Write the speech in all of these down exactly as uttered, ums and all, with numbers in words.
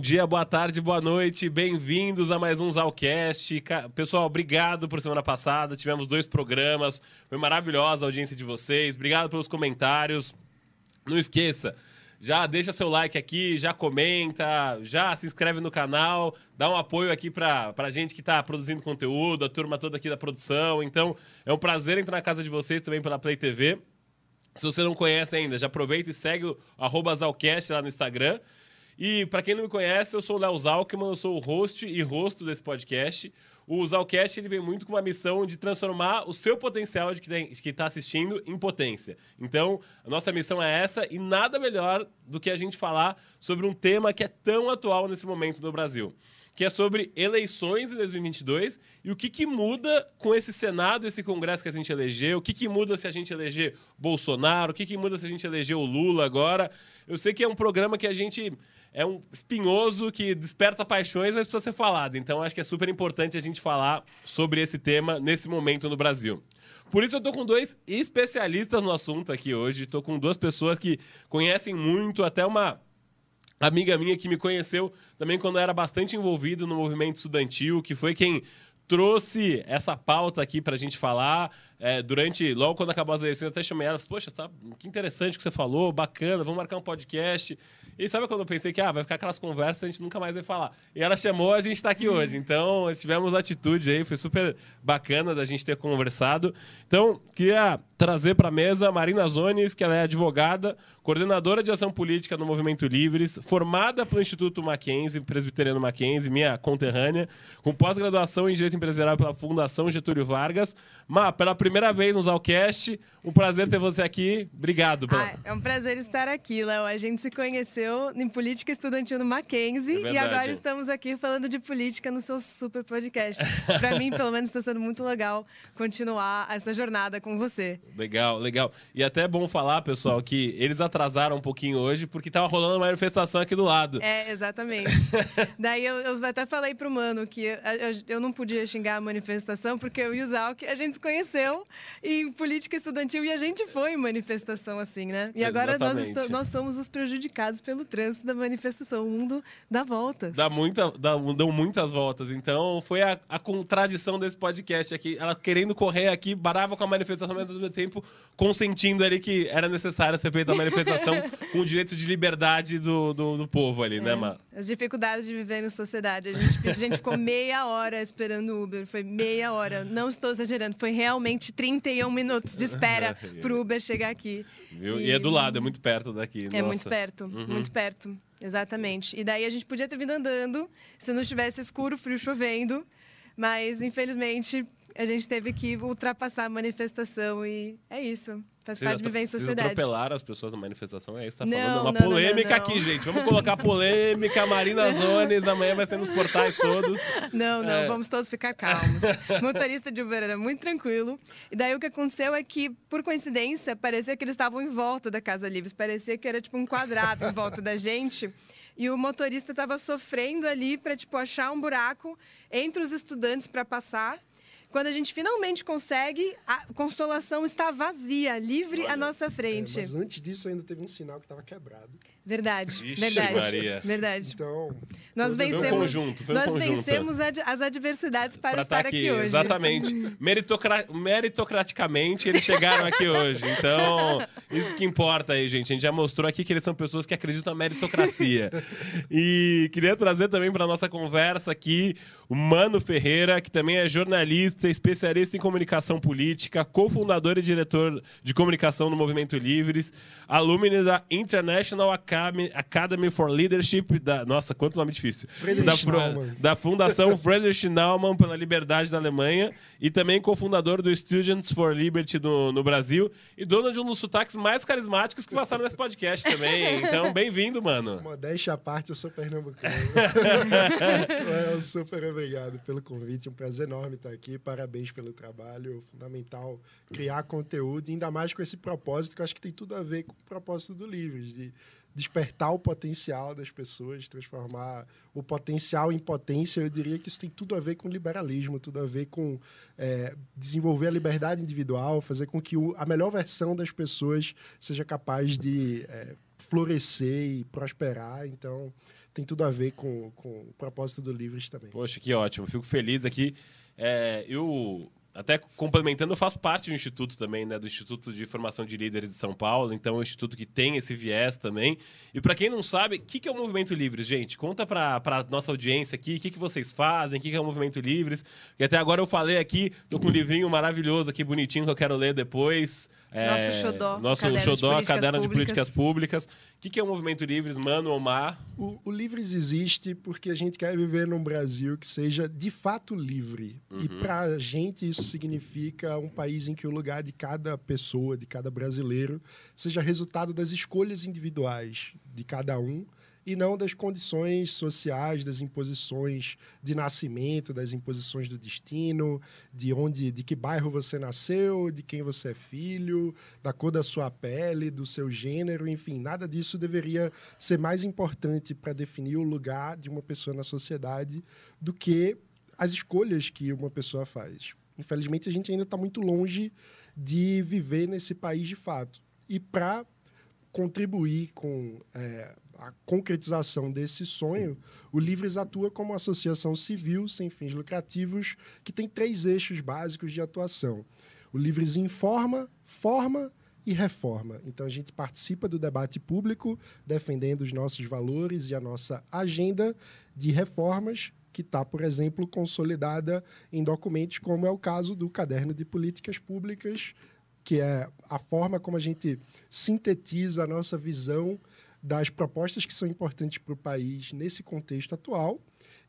Bom dia, boa tarde, boa noite, bem-vindos a mais um Zalcast. Pessoal, obrigado por semana passada, tivemos dois programas, foi maravilhosa a audiência de vocês, obrigado pelos comentários. Não esqueça, já deixa seu like aqui, já comenta, já se inscreve no canal, dá um apoio aqui pra, pra gente que tá produzindo conteúdo, a turma toda aqui da produção. Então, é um prazer entrar na casa de vocês também pela Play T V. Se você não conhece ainda, já aproveita e segue o arroba Zalcast lá no Instagram. E para quem não me conhece, eu sou o Léo Zalkman, eu sou o host e rosto desse podcast. O Zalcast ele vem muito com uma missão de transformar o seu potencial de que está assistindo em potência. Então, a nossa missão é essa e nada melhor do que a gente falar sobre um tema que é tão atual nesse momento no Brasil, que é sobre eleições em dois mil e vinte e dois e o que, que muda com esse Senado, esse Congresso que a gente elegeu, o que, que muda se a gente eleger Bolsonaro, o que, que muda se a gente eleger o Lula agora. Eu sei que é um programa que a gente... é um espinhoso que desperta paixões, mas precisa ser falado. Então, acho que é super importante a gente falar sobre esse tema nesse momento no Brasil. Por isso, eu tô com dois especialistas no assunto aqui hoje. Tô com duas pessoas que conhecem muito, até uma... amiga minha que me conheceu também quando eu era bastante envolvido no movimento estudantil, que foi quem trouxe essa pauta aqui para a gente falar. É, durante, logo quando acabou as eleições, eu até chamei elas, poxa, tá, que interessante o que você falou, bacana, vamos marcar um podcast. E sabe quando eu pensei que ah, vai ficar aquelas conversas, a gente nunca mais vai falar. E ela chamou, a gente está aqui hoje. Então, tivemos atitude aí, foi super bacana da gente ter conversado. Então, queria trazer para a mesa a Marina Zones, que ela é advogada, coordenadora de ação política no Movimento Livres, formada pelo Instituto Mackenzie, Presbiteriano Mackenzie, minha conterrânea, com pós-graduação em Direito Empresarial pela Fundação Getúlio Vargas. Má, pela primeira vez no Zalcast, um prazer ter você aqui, obrigado. Pela... Ah, é um prazer estar aqui, Léo. A gente se conheceu em política estudantil no Mackenzie é e agora estamos aqui falando de política no seu super podcast. Para mim, pelo menos, está sendo muito legal continuar essa jornada com você. Legal, legal. E até é bom falar, pessoal, que eles atrasaram um pouquinho hoje porque estava rolando uma manifestação aqui do lado. É, exatamente. Daí eu, eu até falei pro Mano que eu, eu não podia xingar a manifestação porque eu e o Zalk, a gente se conheceu em política estudantil e a gente foi em manifestação assim, né? E agora nós, nós somos os prejudicados pelo trânsito da manifestação. O mundo dá voltas. Dá muita, dá, dão muitas voltas. Então, foi a, a contradição desse podcast aqui. Ela querendo correr aqui, barava com a manifestação, mas ao mesmo tempo consentindo ali que era necessário ser feita a manifestação com o direito de liberdade do, do, do povo ali, é, né, Má? As dificuldades de viver na sociedade. A gente, a gente ficou meia hora esperando o Uber. Foi meia hora. Não estou exagerando. Foi realmente trinta e um minutos de espera pro Uber chegar aqui. Viu? E... e é do lado, é muito perto daqui. É nossa. Muito perto, uhum. Muito perto. Exatamente. E daí a gente podia ter vindo andando, se não estivesse escuro, frio, chovendo. Mas, infelizmente, a gente teve que ultrapassar a manifestação e é isso. Faz vocês parte de viver em sociedade. Vocês atropelaram as pessoas na manifestação? É isso, tá falando não, uma não, polêmica não, não, não. aqui, gente. Vamos colocar polêmica, Marina Zones, amanhã vai ser nos portais todos. Não, não, é. Vamos todos ficar calmos. O motorista de Uber era muito tranquilo. E daí o que aconteceu é que, por coincidência, parecia que eles estavam em volta da Casa Livres. Parecia que era tipo um quadrado em volta da gente. E o motorista estava sofrendo ali para tipo, achar um buraco entre os estudantes para passar. Quando a gente finalmente consegue, a consolação está vazia, livre Olha, à nossa frente. É, mas antes disso, ainda teve um sinal que estava quebrado. Verdade, Ixi, verdade, Maria. verdade. Então, nós vencemos, foi um conjunto, foi um nós conjunto. vencemos as adversidades para pra estar tá aqui, aqui hoje. Exatamente. Meritocra... Meritocraticamente, eles chegaram aqui hoje. Então, isso que importa aí, gente. A gente já mostrou aqui que eles são pessoas que acreditam na meritocracia. E queria trazer também para nossa conversa aqui o Mano Ferreira, que também é jornalista, especialista em comunicação política, cofundador e diretor de comunicação no Movimento Livres, alumínio da International Academy. Academy for Leadership da... Nossa, quanto nome difícil. Da, da Fundação Friedrich Naumann pela Liberdade da Alemanha e também cofundador do Students for Liberty do, no Brasil e dono de um dos sotaques mais carismáticos que passaram nesse podcast também. Então, bem-vindo, Mano. Modéstia à parte, eu sou pernambucano. Well, super obrigado pelo convite, um prazer enorme estar aqui. Parabéns pelo trabalho, fundamental criar conteúdo, ainda mais com esse propósito que eu acho que tem tudo a ver com o propósito do Livres, de despertar o potencial das pessoas, transformar o potencial em potência. Eu diria que isso tem tudo a ver com liberalismo, tudo a ver com é, desenvolver a liberdade individual, fazer com que o, a melhor versão das pessoas seja capaz de é, florescer e prosperar. Então, tem tudo a ver com, com o propósito do Livres também. Poxa, que ótimo. Fico feliz aqui. É, eu... Até complementando, eu faço parte do Instituto também, né? Do Instituto de Formação de Líderes de São Paulo. Então, é um instituto que tem esse viés também. E para quem não sabe, o que, que é o Movimento Livres, gente? Conta para a nossa audiência aqui, o que, que vocês fazem, o que, que é o Movimento Livres. Porque até agora eu falei aqui, tô com um livrinho maravilhoso aqui, bonitinho, que eu quero ler depois. Nosso é, xodó, nosso caderno, xodó, de, políticas caderno de políticas públicas. O que, que é o Movimento Livres, Mano, Omar? O, o Livres existe porque a gente quer viver num Brasil que seja de fato livre. Uhum. E para a gente isso significa um país em que o lugar de cada pessoa, de cada brasileiro, seja resultado das escolhas individuais de cada um e não das condições sociais, das imposições de nascimento, das imposições do destino, de onde, de que bairro você nasceu, de quem você é filho, da cor da sua pele, do seu gênero, enfim, nada disso deveria ser mais importante para definir o lugar de uma pessoa na sociedade do que as escolhas que uma pessoa faz. Infelizmente, a gente ainda está muito longe de viver nesse país de fato. E para contribuir com é, a concretização desse sonho, o Livres atua como uma associação civil sem fins lucrativos que tem três eixos básicos de atuação. O Livres informa, forma e reforma. Então, a gente participa do debate público, defendendo os nossos valores e a nossa agenda de reformas, que está, por exemplo, consolidada em documentos, como é o caso do Caderno de Políticas Públicas, que é a forma como a gente sintetiza a nossa visão das propostas que são importantes para o país nesse contexto atual.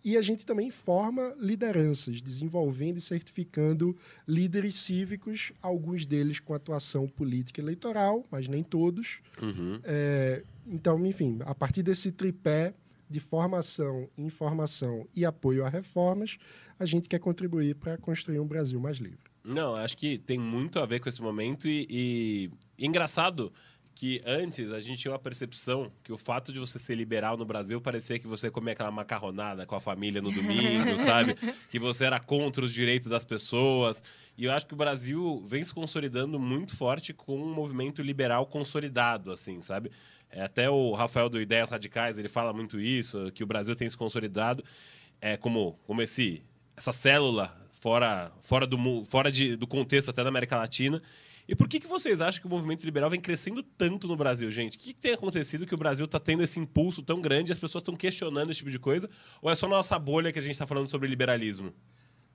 E a gente também forma lideranças, desenvolvendo e certificando líderes cívicos, alguns deles com atuação política eleitoral, mas nem todos. Uhum. É, então, enfim, a partir desse tripé de formação, informação e apoio a reformas, a gente quer contribuir para construir um Brasil mais livre. Não, acho que tem muito a ver com esse momento e, e... é engraçado que antes a gente tinha uma percepção que o fato de você ser liberal no Brasil parecia que você comia aquela macarronada com a família no domingo, sabe? Que você era contra os direitos das pessoas. E eu acho que o Brasil vem se consolidando muito forte com um movimento liberal consolidado, assim, sabe? Até o Rafael do Ideias Radicais, ele fala muito isso, que o Brasil tem se consolidado é, como, como esse, essa célula fora, fora, do, fora de, do contexto até da América Latina. E por que, que vocês acham que o movimento liberal vem crescendo tanto no Brasil, gente? O que, que tem acontecido que o Brasil está tendo esse impulso tão grande e as pessoas estão questionando esse tipo de coisa? Ou é só nossa bolha que a gente está falando sobre liberalismo?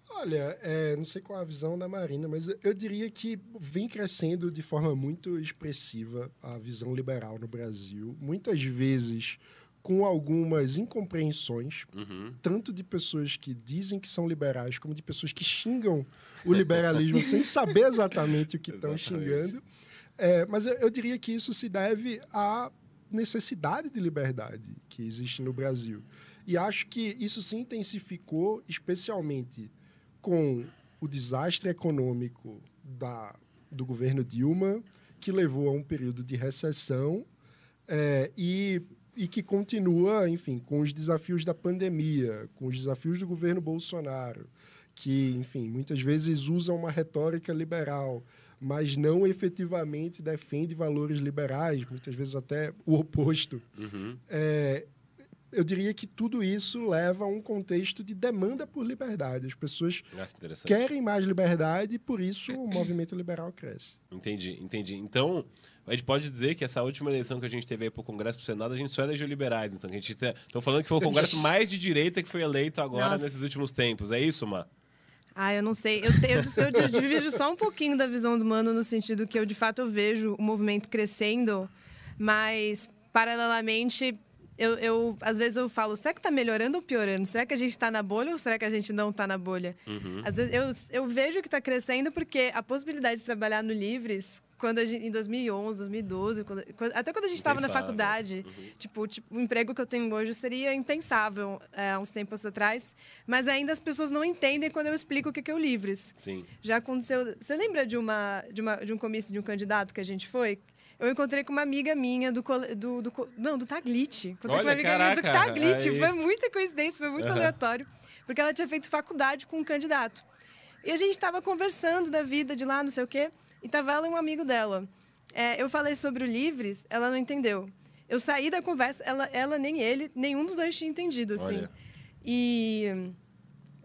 Olha, é, não sei qual a visão da Marina, mas eu diria que vem crescendo de forma muito expressiva a visão liberal no Brasil. Muitas vezes com algumas incompreensões, uhum. tanto de pessoas que dizem que são liberais, como de pessoas que xingam o liberalismo sem saber exatamente o que estão xingando. É, mas eu, eu diria que isso se deve à necessidade de liberdade que existe no Brasil. E acho que isso se intensificou especialmente com o desastre econômico da, do governo Dilma, que levou a um período de recessão é, e... e que continua, enfim, com os desafios da pandemia, com os desafios do governo Bolsonaro, que, enfim, muitas vezes usa uma retórica liberal, mas não efetivamente defende valores liberais, muitas vezes até o oposto. Uhum. É, eu diria que tudo isso leva a um contexto de demanda por liberdade. As pessoas ah, que querem mais liberdade e, por isso, o movimento liberal cresce. Entendi, entendi. Então, a gente pode dizer que essa última eleição que a gente teve aí pro Congresso, pro Senado, a gente só elegeu liberais. Então, a gente tá falando que foi o Congresso mais de direita que foi eleito agora. Nossa. Nesses últimos tempos. É isso, Má? Ah, eu não sei. Eu, te, eu, eu divido só um pouquinho da visão do Mano, no sentido que eu, de fato, eu vejo o movimento crescendo, mas, paralelamente... Eu, eu, às vezes eu falo, será que tá melhorando ou piorando? Será que a gente tá na bolha ou será que a gente não tá na bolha? Uhum. Às vezes eu, eu vejo que tá crescendo porque a possibilidade de trabalhar no Livres, quando a gente, em dois mil e onze, dois mil e doze, quando, até quando a gente estava na faculdade, uhum. tipo, tipo, o emprego que eu tenho hoje seria impensável há é, uns tempos atrás, mas ainda as pessoas não entendem quando eu explico o que é o Livres. Sim. Já aconteceu... Você lembra de, uma, de, uma, de um comício de um candidato que a gente foi? Eu encontrei com uma amiga minha do... do, do não, do Taglit. Encontrei Olha, com uma amiga caraca, minha do Taglit. Aí. Foi muita coincidência, foi muito uhum. aleatório. Porque ela tinha feito faculdade com um candidato. E a gente estava conversando da vida de lá, não sei o quê. E estava ela e um amigo dela. É, eu falei sobre o Livres, ela não entendeu. Eu saí da conversa, ela, ela nem ele, nenhum dos dois tinha entendido, assim. Olha. E,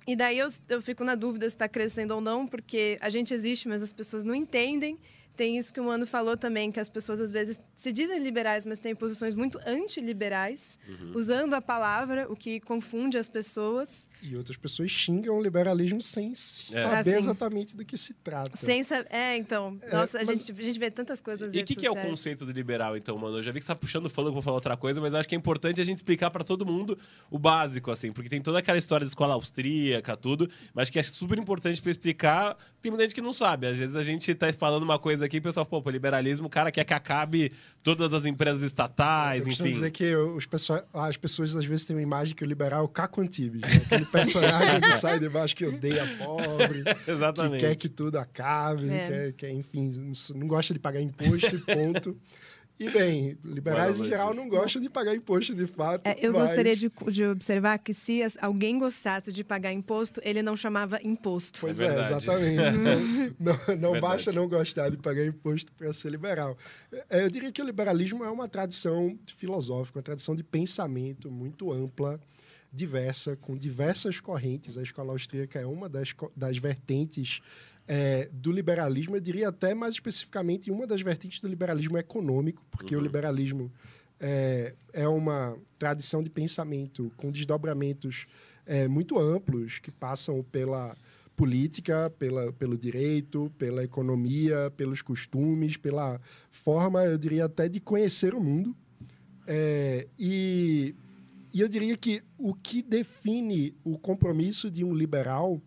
e daí eu, eu fico na dúvida se está crescendo ou não, porque a gente existe, mas as pessoas não entendem. Tem isso que o Mano falou também, que as pessoas às vezes se dizem liberais, mas têm posições muito antiliberais, uhum. usando a palavra, o que confunde as pessoas. E outras pessoas xingam o liberalismo sem é. saber assim, exatamente do que se trata. Sem saber. É, então. É, nossa, mas... a, gente, a gente vê tantas coisas. E o que, que é o conceito do liberal, então, Mano? Eu já vi que você tá puxando o fôlego pra falar outra coisa, mas eu acho que é importante a gente explicar para todo mundo o básico, assim, porque tem toda aquela história da escola austríaca, tudo, mas que é super importante para explicar. Tem muita gente que não sabe. Às vezes a gente tá espalhando uma coisa aqui, o pessoal fala, pô, o liberalismo, o cara quer que acabe todas as empresas estatais, enfim. Eu costumo dizer que os pessoa... as pessoas às vezes têm uma imagem que o liberal é o Caco Antibes, né? Aquele personagem que sai de baixo, que odeia pobre, exatamente. Que quer que tudo acabe, é. quer, quer, enfim, não gosta de pagar imposto e ponto. E, bem, liberais, em geral, não gostam de pagar imposto, de fato. É, eu mas... gostaria de, de observar que se alguém gostasse de pagar imposto, ele não chamava imposto. Pois é, é exatamente. não não é basta não gostar de pagar imposto para ser liberal. Eu diria que o liberalismo é uma tradição filosófica, uma tradição de pensamento muito ampla, diversa, com diversas correntes. A escola austríaca é uma das, das vertentes É, do liberalismo, eu diria até mais especificamente uma das vertentes do liberalismo econômico, porque uhum. o liberalismo é, é uma tradição de pensamento com desdobramentos é, muito amplos, que passam pela política, pela, pelo direito, pela economia, pelos costumes, pela forma, eu diria até, de conhecer o mundo. É, e, e eu diria que o que define o compromisso de um liberal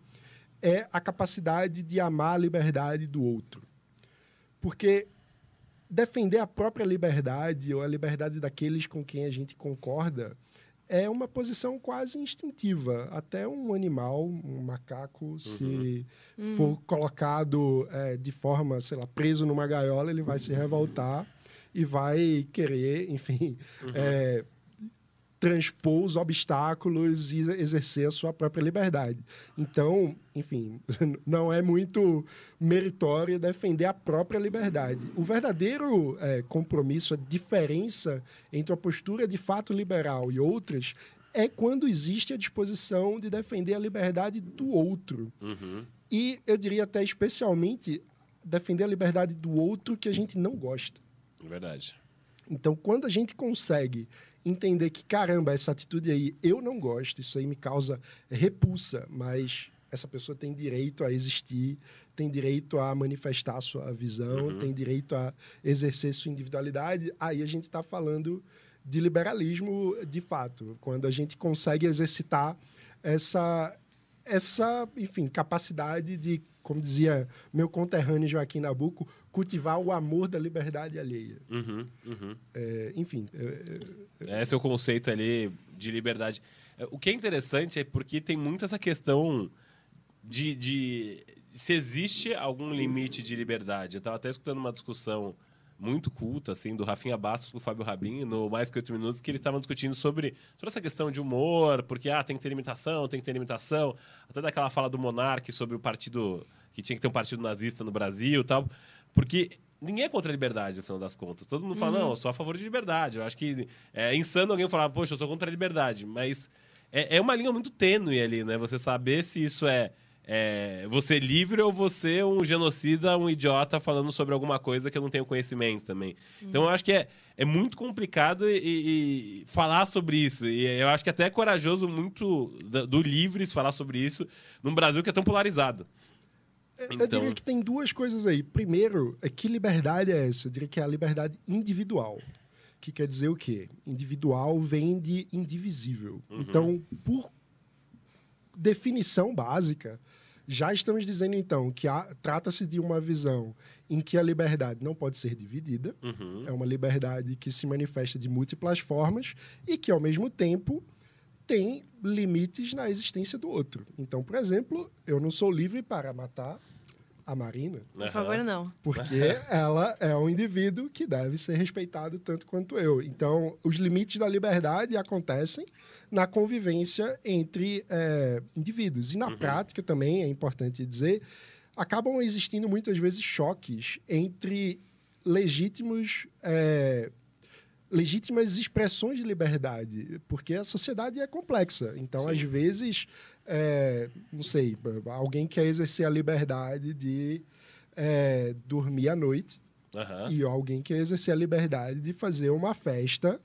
é a capacidade de amar a liberdade do outro. Porque defender a própria liberdade ou a liberdade daqueles com quem a gente concorda é uma posição quase instintiva. Até um animal, um macaco, uhum. se uhum. for colocado é, de forma, sei lá, preso numa gaiola, ele vai uhum. se revoltar e vai querer, enfim... Uhum. É, transpor os obstáculos e exercer a sua própria liberdade. Então, enfim, não é muito meritório defender a própria liberdade. O verdadeiro é, compromisso, a diferença entre a postura de fato liberal e outras, é quando existe a disposição de defender a liberdade do outro. Uhum. E eu diria até especialmente defender a liberdade do outro que a gente não gosta. Verdade. Então, quando a gente consegue entender que, caramba, essa atitude aí eu não gosto, isso aí me causa repulsa, mas essa pessoa tem direito a existir, tem direito a manifestar a sua visão, uhum. tem direito a exercer sua individualidade, aí a gente está falando de liberalismo de fato, quando a gente consegue exercitar essa, essa enfim, capacidade de, como dizia meu conterrâneo Joaquim Nabuco, cultivar o amor da liberdade alheia. Uhum, uhum. É, enfim. Eu, eu, eu... Esse é o conceito ali de liberdade. O que é interessante é porque tem muito essa questão de, de se existe algum limite de liberdade. Eu estava até escutando uma discussão muito culta, assim, do Rafinha Bastos com o Fábio Rabin, no Mais Que Oito Minutos, que eles estavam discutindo sobre toda essa questão de humor, porque ah, tem que ter limitação, tem que ter limitação, até daquela fala do Monark sobre o partido, que tinha que ter um partido nazista no Brasil e tal, porque ninguém é contra a liberdade, no final das contas. Todo mundo fala, uhum. não, eu sou a favor de liberdade. Eu acho que é insano alguém falar, poxa, eu sou contra a liberdade, mas é, é uma linha muito tênue ali, né? Você saber se isso é... É, você livre ou você um genocida, um idiota falando sobre alguma coisa que eu não tenho conhecimento também. Uhum. Então eu acho que é, é muito complicado e, e falar sobre isso. E eu acho que até é corajoso muito do, do Livres falar sobre isso num Brasil que é tão polarizado. Eu, então... eu diria que tem duas coisas aí. Primeiro, é que liberdade é essa? Eu diria que é a liberdade individual. Que quer dizer o quê? Individual vem de indivisível. Uhum. Então, por definição básica, já estamos dizendo, então, que trata-se de uma visão em que a liberdade não pode ser dividida, uhum. é uma liberdade que se manifesta de múltiplas formas e que, ao mesmo tempo, tem limites na existência do outro. Então, por exemplo, eu não sou livre para matar a Marina. Por favor, não. Porque ela é um indivíduo que deve ser respeitado tanto quanto eu. Então, os limites da liberdade acontecem na convivência entre é, indivíduos. E na uhum. prática também, é importante dizer, acabam existindo muitas vezes choques entre legítimos... É, legítimas expressões de liberdade, porque a sociedade é complexa. Então, Sim. às vezes, é, não sei, alguém quer exercer a liberdade de é, dormir à noite uhum. e alguém quer exercer a liberdade de fazer uma festa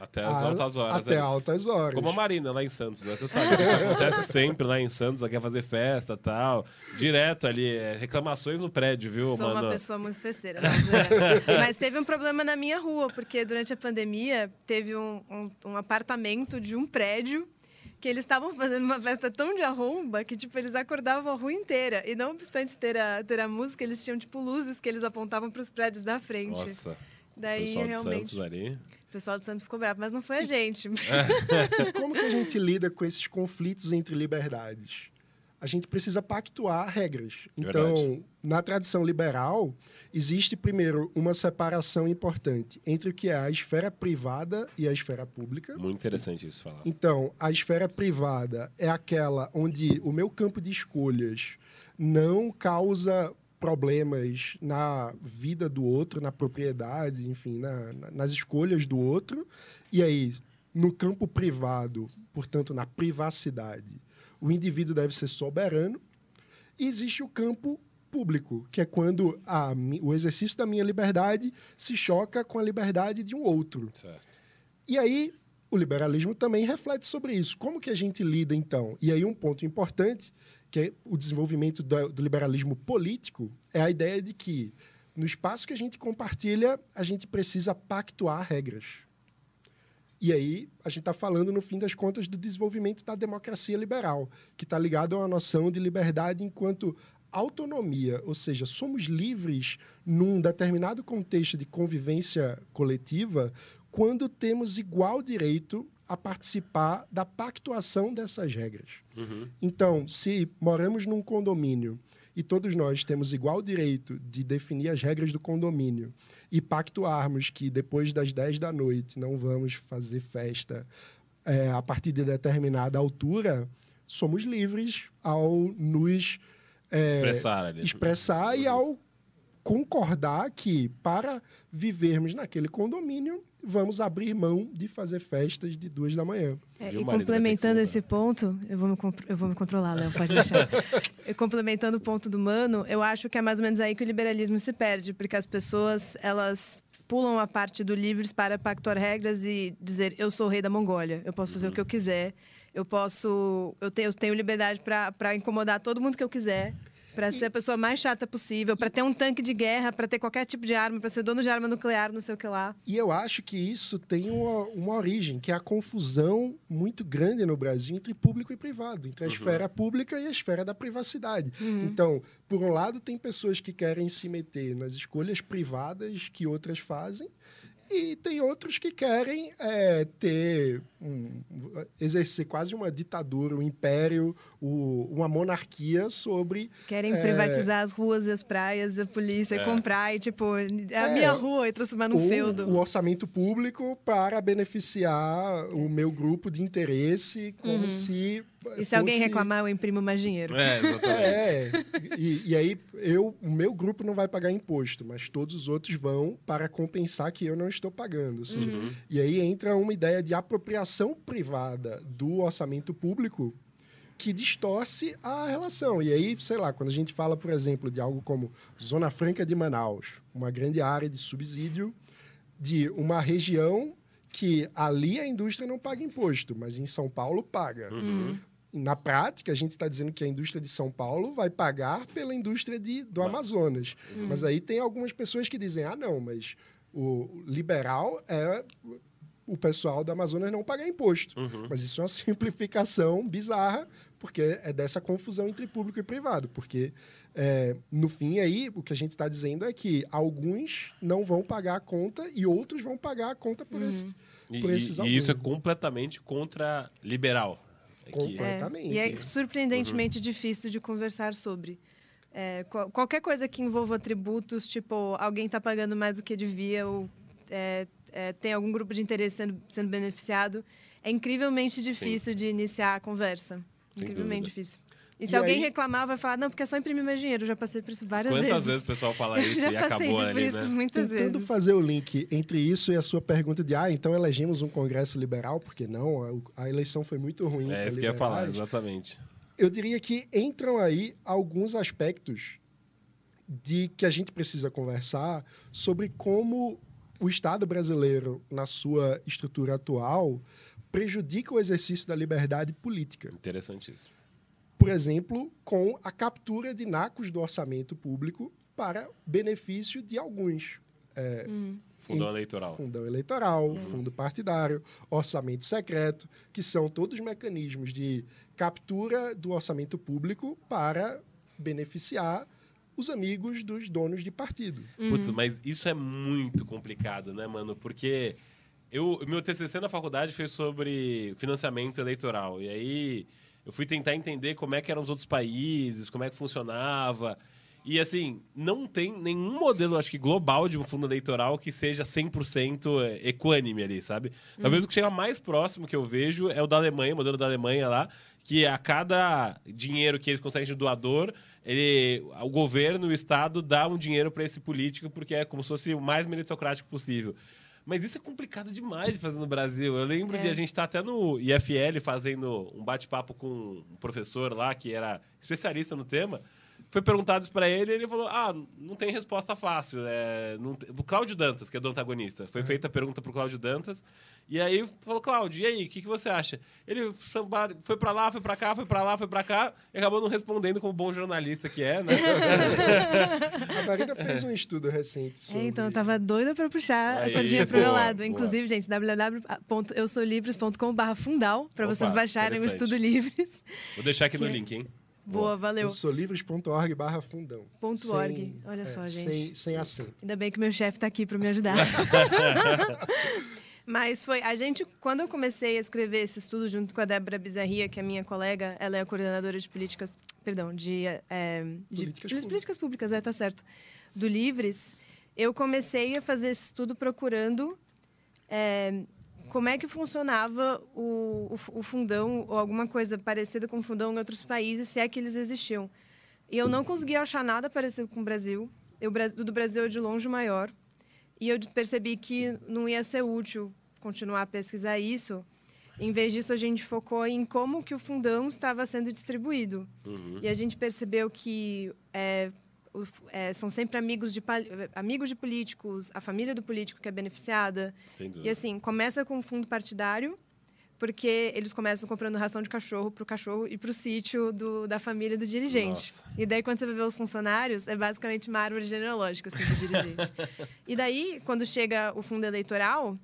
até as a, altas horas. Até é. altas horas. Como a Marina lá em Santos, né? Você sabe que isso acontece sempre lá em Santos, ela quer fazer festa e tal. Direto ali, é, reclamações no prédio, viu, Sou mano? Sou uma pessoa muito festeira. Mas, mas teve um problema na minha rua, porque durante a pandemia teve um, um, um apartamento de um prédio que eles estavam fazendo uma festa tão de arromba que, tipo, eles acordavam a rua inteira. E não obstante ter a, ter a música, eles tinham, tipo, luzes que eles apontavam para os prédios da frente. Nossa, daí, o pessoal de realmente... Santos ali... O pessoal de Santos ficou bravo, mas não foi a gente. E como que a gente lida com esses conflitos entre liberdades? A gente precisa pactuar regras. Então, Verdade. na tradição liberal, existe, primeiro, uma separação importante entre o que é a esfera privada e a esfera pública. Muito interessante isso falar. Então, a esfera privada é aquela onde o meu campo de escolhas não causa... problemas na vida do outro, na propriedade, enfim, na, na, nas escolhas do outro. E aí, no campo privado, portanto, na privacidade, o indivíduo deve ser soberano. E existe o campo público, que é quando a, o exercício da minha liberdade se choca com a liberdade de um outro. Certo. E aí, o liberalismo também reflete sobre isso. Como que a gente lida, então? E aí, um ponto importante... que é o desenvolvimento do liberalismo político, é a ideia de que, no espaço que a gente compartilha, a gente precisa pactuar regras. E aí, a gente está falando, no fim das contas, do desenvolvimento da democracia liberal, que está ligado a uma noção de liberdade enquanto autonomia, ou seja, somos livres num determinado contexto de convivência coletiva quando temos igual direito a participar da pactuação dessas regras. Uhum. Então, se moramos num condomínio e todos nós temos igual direito de definir as regras do condomínio e pactuarmos que depois das dez da noite não vamos fazer festa é, a partir de determinada altura, somos livres ao nos é, expressar, ali. expressar e ao concordar que, para vivermos naquele condomínio, vamos abrir mão de fazer festas de duas da manhã. É, e complementando esse ponto, eu vou me, eu vou me controlar, Léo, pode deixar. E complementando o ponto do Mano, eu acho que é mais ou menos aí que o liberalismo se perde, porque as pessoas, elas pulam a parte do livres para pactuar regras e dizer, eu sou o rei da Mongólia, eu posso fazer uhum. o que eu quiser, eu posso, eu tenho, eu tenho liberdade para incomodar todo mundo que eu quiser. Para ser a pessoa mais chata possível, para ter um tanque de guerra, para ter qualquer tipo de arma, para ser dono de arma nuclear, não sei o que lá. E eu acho que isso tem uma, uma origem, que é a confusão muito grande no Brasil entre público e privado, entre a uhum. esfera pública e a esfera da privacidade. Uhum. Então, por um lado, tem pessoas que querem se meter nas escolhas privadas que outras fazem, e tem outros que querem é, ter um, exercer quase uma ditadura, um império, o, uma monarquia sobre... Querem é, privatizar as ruas e as praias, a polícia, é. comprar e, tipo, é a é, minha rua e transformar num feudo. O orçamento público para beneficiar o meu grupo de interesse, como uhum. se... E se alguém fosse... reclamar, eu imprimo mais dinheiro. É, exatamente. É, e, e aí, eu, o meu grupo não vai pagar imposto, mas todos os outros vão para compensar que eu não estou pagando. Ou seja, uhum. E aí entra uma ideia de apropriação privada do orçamento público que distorce a relação. E aí, sei lá, quando a gente fala, por exemplo, de algo como Zona Franca de Manaus, uma grande área de subsídio de uma região que ali a indústria não paga imposto, mas em São Paulo paga. Uhum. Na prática, a gente está dizendo que a indústria de São Paulo vai pagar pela indústria de, do Amazonas. Uhum. Mas aí tem algumas pessoas que dizem, ah, não, mas o liberal é o pessoal do Amazonas não pagar imposto. Uhum. Mas isso é uma simplificação bizarra, porque é dessa confusão entre público e privado. Porque, é, no fim, aí o que a gente está dizendo é que alguns não vão pagar a conta e outros vão pagar a conta por, uhum. esse, por e, esses alguns. E isso é completamente contra-liberal. Completamente. É, e é surpreendentemente uhum. difícil de conversar sobre. É, qual, qualquer coisa que envolva atributos, tipo, alguém está pagando mais do que devia ou é, é, tem algum grupo de interesse sendo, sendo beneficiado, é incrivelmente difícil Sim. de iniciar a conversa. Sem incrivelmente dúvida. Difícil. E se e alguém aí... reclamar, vai falar, não, porque é só imprimir mais dinheiro. Eu já passei por isso várias Quantas vezes. Quantas vezes o pessoal fala isso e acabou ali, né? Eu já passei por isso muitas vezes. Tentando fazer o link entre isso e a sua pergunta de, ah, então elegemos um congresso liberal, porque não, a eleição foi muito ruim. É, isso que eu ia falar, exatamente. Eu diria que entram aí alguns aspectos de que a gente precisa conversar sobre como o Estado brasileiro, na sua estrutura atual, prejudica o exercício da liberdade política. Interessantíssimo. Por exemplo, com a captura de nacos do orçamento público para benefício de alguns. É, hum. Fundão eleitoral. Fundão eleitoral, uhum. fundo partidário, orçamento secreto, que são todos mecanismos de captura do orçamento público para beneficiar os amigos dos donos de partido. Uhum. Putz, mas isso é muito complicado, né, mano? Porque eu, meu T C C na faculdade foi sobre financiamento eleitoral. E aí eu fui tentar entender como é que eram os outros países, como é que funcionava. E, assim, não tem nenhum modelo, acho que global, de um fundo eleitoral que seja cem por cento equânime ali, sabe? Talvez uhum. o que chega mais próximo que eu vejo é o da Alemanha, o modelo da Alemanha lá, que a cada dinheiro que eles conseguem de doador, ele, o governo, o Estado, dá um dinheiro para esse político, porque é como se fosse o mais meritocrático possível. Mas isso é complicado demais de fazer no Brasil. Eu lembro é. de a gente estar tá até no I F L fazendo um bate-papo com um professor lá, que era especialista no tema. Foi perguntado isso pra ele e ele falou, ah, não tem resposta fácil. É, não tem... O Cláudio Dantas, que é do antagonista, foi é. feita a pergunta pro Cláudio Dantas. E aí falou, Cláudio, e aí, o que, que você acha? Ele foi pra lá, foi pra cá, foi pra lá, foi pra cá, e acabou não respondendo como bom jornalista que é, né? A Marina fez um estudo recente sobre... É, então, eu tava doida pra puxar aí, essa sardinha pro meu lado. Boa. Inclusive, gente, w w w ponto eu sou livres ponto com barra fundal, pra Opa, vocês baixarem o Estudo Livres. Vou deixar aqui que... no link, hein? Boa, Boa, valeu. eu sou livres ponto org barra fundão. Sem, org. Olha é, só, gente. Sem, sem acento. Ainda bem que meu chefe está aqui para me ajudar. Mas foi... A gente, quando eu comecei a escrever esse estudo junto com a Débora Bizarria, que é minha colega, ela é a coordenadora de políticas... Perdão, de... É, de políticas, de, públicas. políticas públicas, é, tá certo. Do Livres, eu comecei a fazer esse estudo procurando... É, como é que funcionava o, o, o fundão ou alguma coisa parecida com o fundão em outros países, se é que eles existiam. E eu não conseguia achar nada parecido com o Brasil. Eu, do, do Brasil é de longe maior. E eu percebi que não ia ser útil continuar a pesquisar isso. Em vez disso, a gente focou em como que o fundão estava sendo distribuído. Uhum. E a gente percebeu que é, o, é, são sempre amigos de, amigos de políticos, a família do político que é beneficiada. Entendi. E assim, começa com o fundo partidário, porque eles começam comprando ração de cachorro para o cachorro e para o sítio do, da família do dirigente. Nossa. E daí, quando você vai ver os funcionários, é basicamente uma árvore genealógica assim, do dirigente. E daí, quando chega o fundo eleitoral,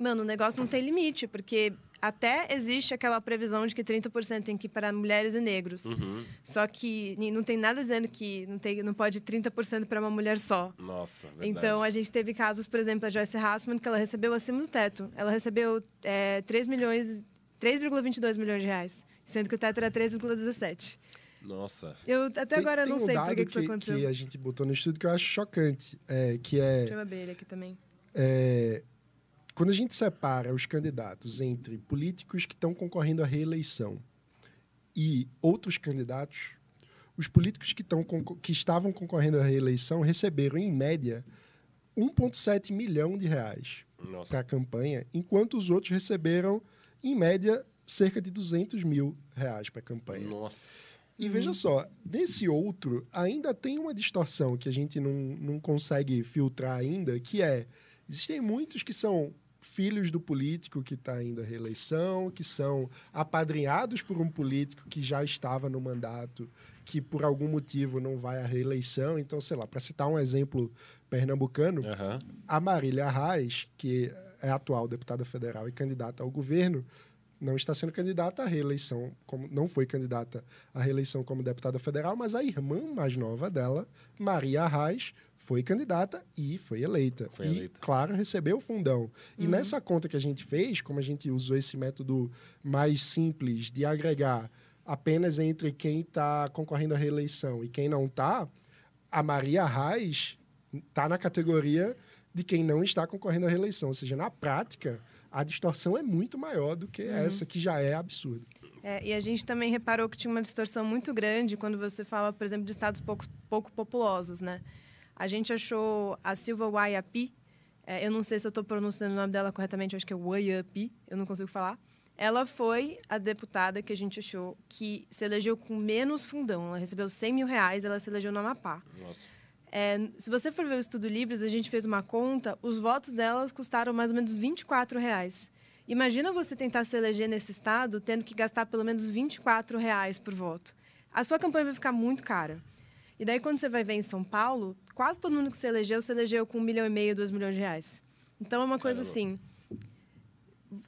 mano, o negócio não tem limite, porque... Até existe aquela previsão de que trinta por cento tem que ir para mulheres e negros. Uhum. Só que não tem nada dizendo que não, tem, não pode ir trinta por cento para uma mulher só. Nossa, verdade. Então, a gente teve casos, por exemplo, da Joyce Hassman, que ela recebeu acima do teto. Ela recebeu é, três vírgula vinte e dois milhões de reais, sendo que o teto era três vírgula dezessete. Nossa. Eu até agora tem, tem não sei um por que, que isso aconteceu. Que a gente botou no estudo que eu acho chocante. É, que é... Deixa eu abrir ele aqui também. É... Quando a gente separa os candidatos entre políticos que estão concorrendo à reeleição e outros candidatos, os políticos que, tão, que estavam concorrendo à reeleição receberam, em média, um vírgula sete milhão de reais para a campanha, enquanto os outros receberam, em média, cerca de duzentos mil reais para a campanha. Nossa! E veja só, desse outro, ainda tem uma distorção que a gente não, não consegue filtrar ainda, que é... Existem muitos que são filhos do político que está indo à reeleição, que são apadrinhados por um político que já estava no mandato, que por algum motivo não vai à reeleição. Então, sei lá, para citar um exemplo pernambucano, uhum. a Marília Reis, que é atual deputada federal e candidata ao governo, não está sendo candidata à reeleição, como, não foi candidata à reeleição como deputada federal, mas a irmã mais nova dela, Maria Reis, foi candidata e foi eleita. Foi eleita. E, claro, recebeu o fundão. E uhum. nessa conta que a gente fez, como a gente usou esse método mais simples de agregar apenas entre quem está concorrendo à reeleição e quem não está, a Maria Reis está na categoria de quem não está concorrendo à reeleição. Ou seja, na prática, a distorção é muito maior do que uhum. essa, que já é absurda. É, e a gente também reparou que tinha uma distorção muito grande quando você fala, por exemplo, de estados pouco, pouco populosos, né? A gente achou a Silva Waiapi, é, eu não sei se eu estou pronunciando o nome dela corretamente, eu acho que é Waiapi, eu não consigo falar. Ela foi a deputada que a gente achou que se elegeu com menos fundão. Ela recebeu cem mil reais, ela se elegeu no Amapá. Nossa. É, se você for ver o Estudo Livres, a gente fez uma conta, os votos delas custaram mais ou menos vinte e quatro reais. Imagina você tentar se eleger nesse estado tendo que gastar pelo menos vinte e quatro reais por voto. A sua campanha vai ficar muito cara. E daí, quando você vai ver em São Paulo, quase todo mundo que se elegeu, se elegeu com um milhão e meio, dois milhões de reais. Então, é uma coisa assim...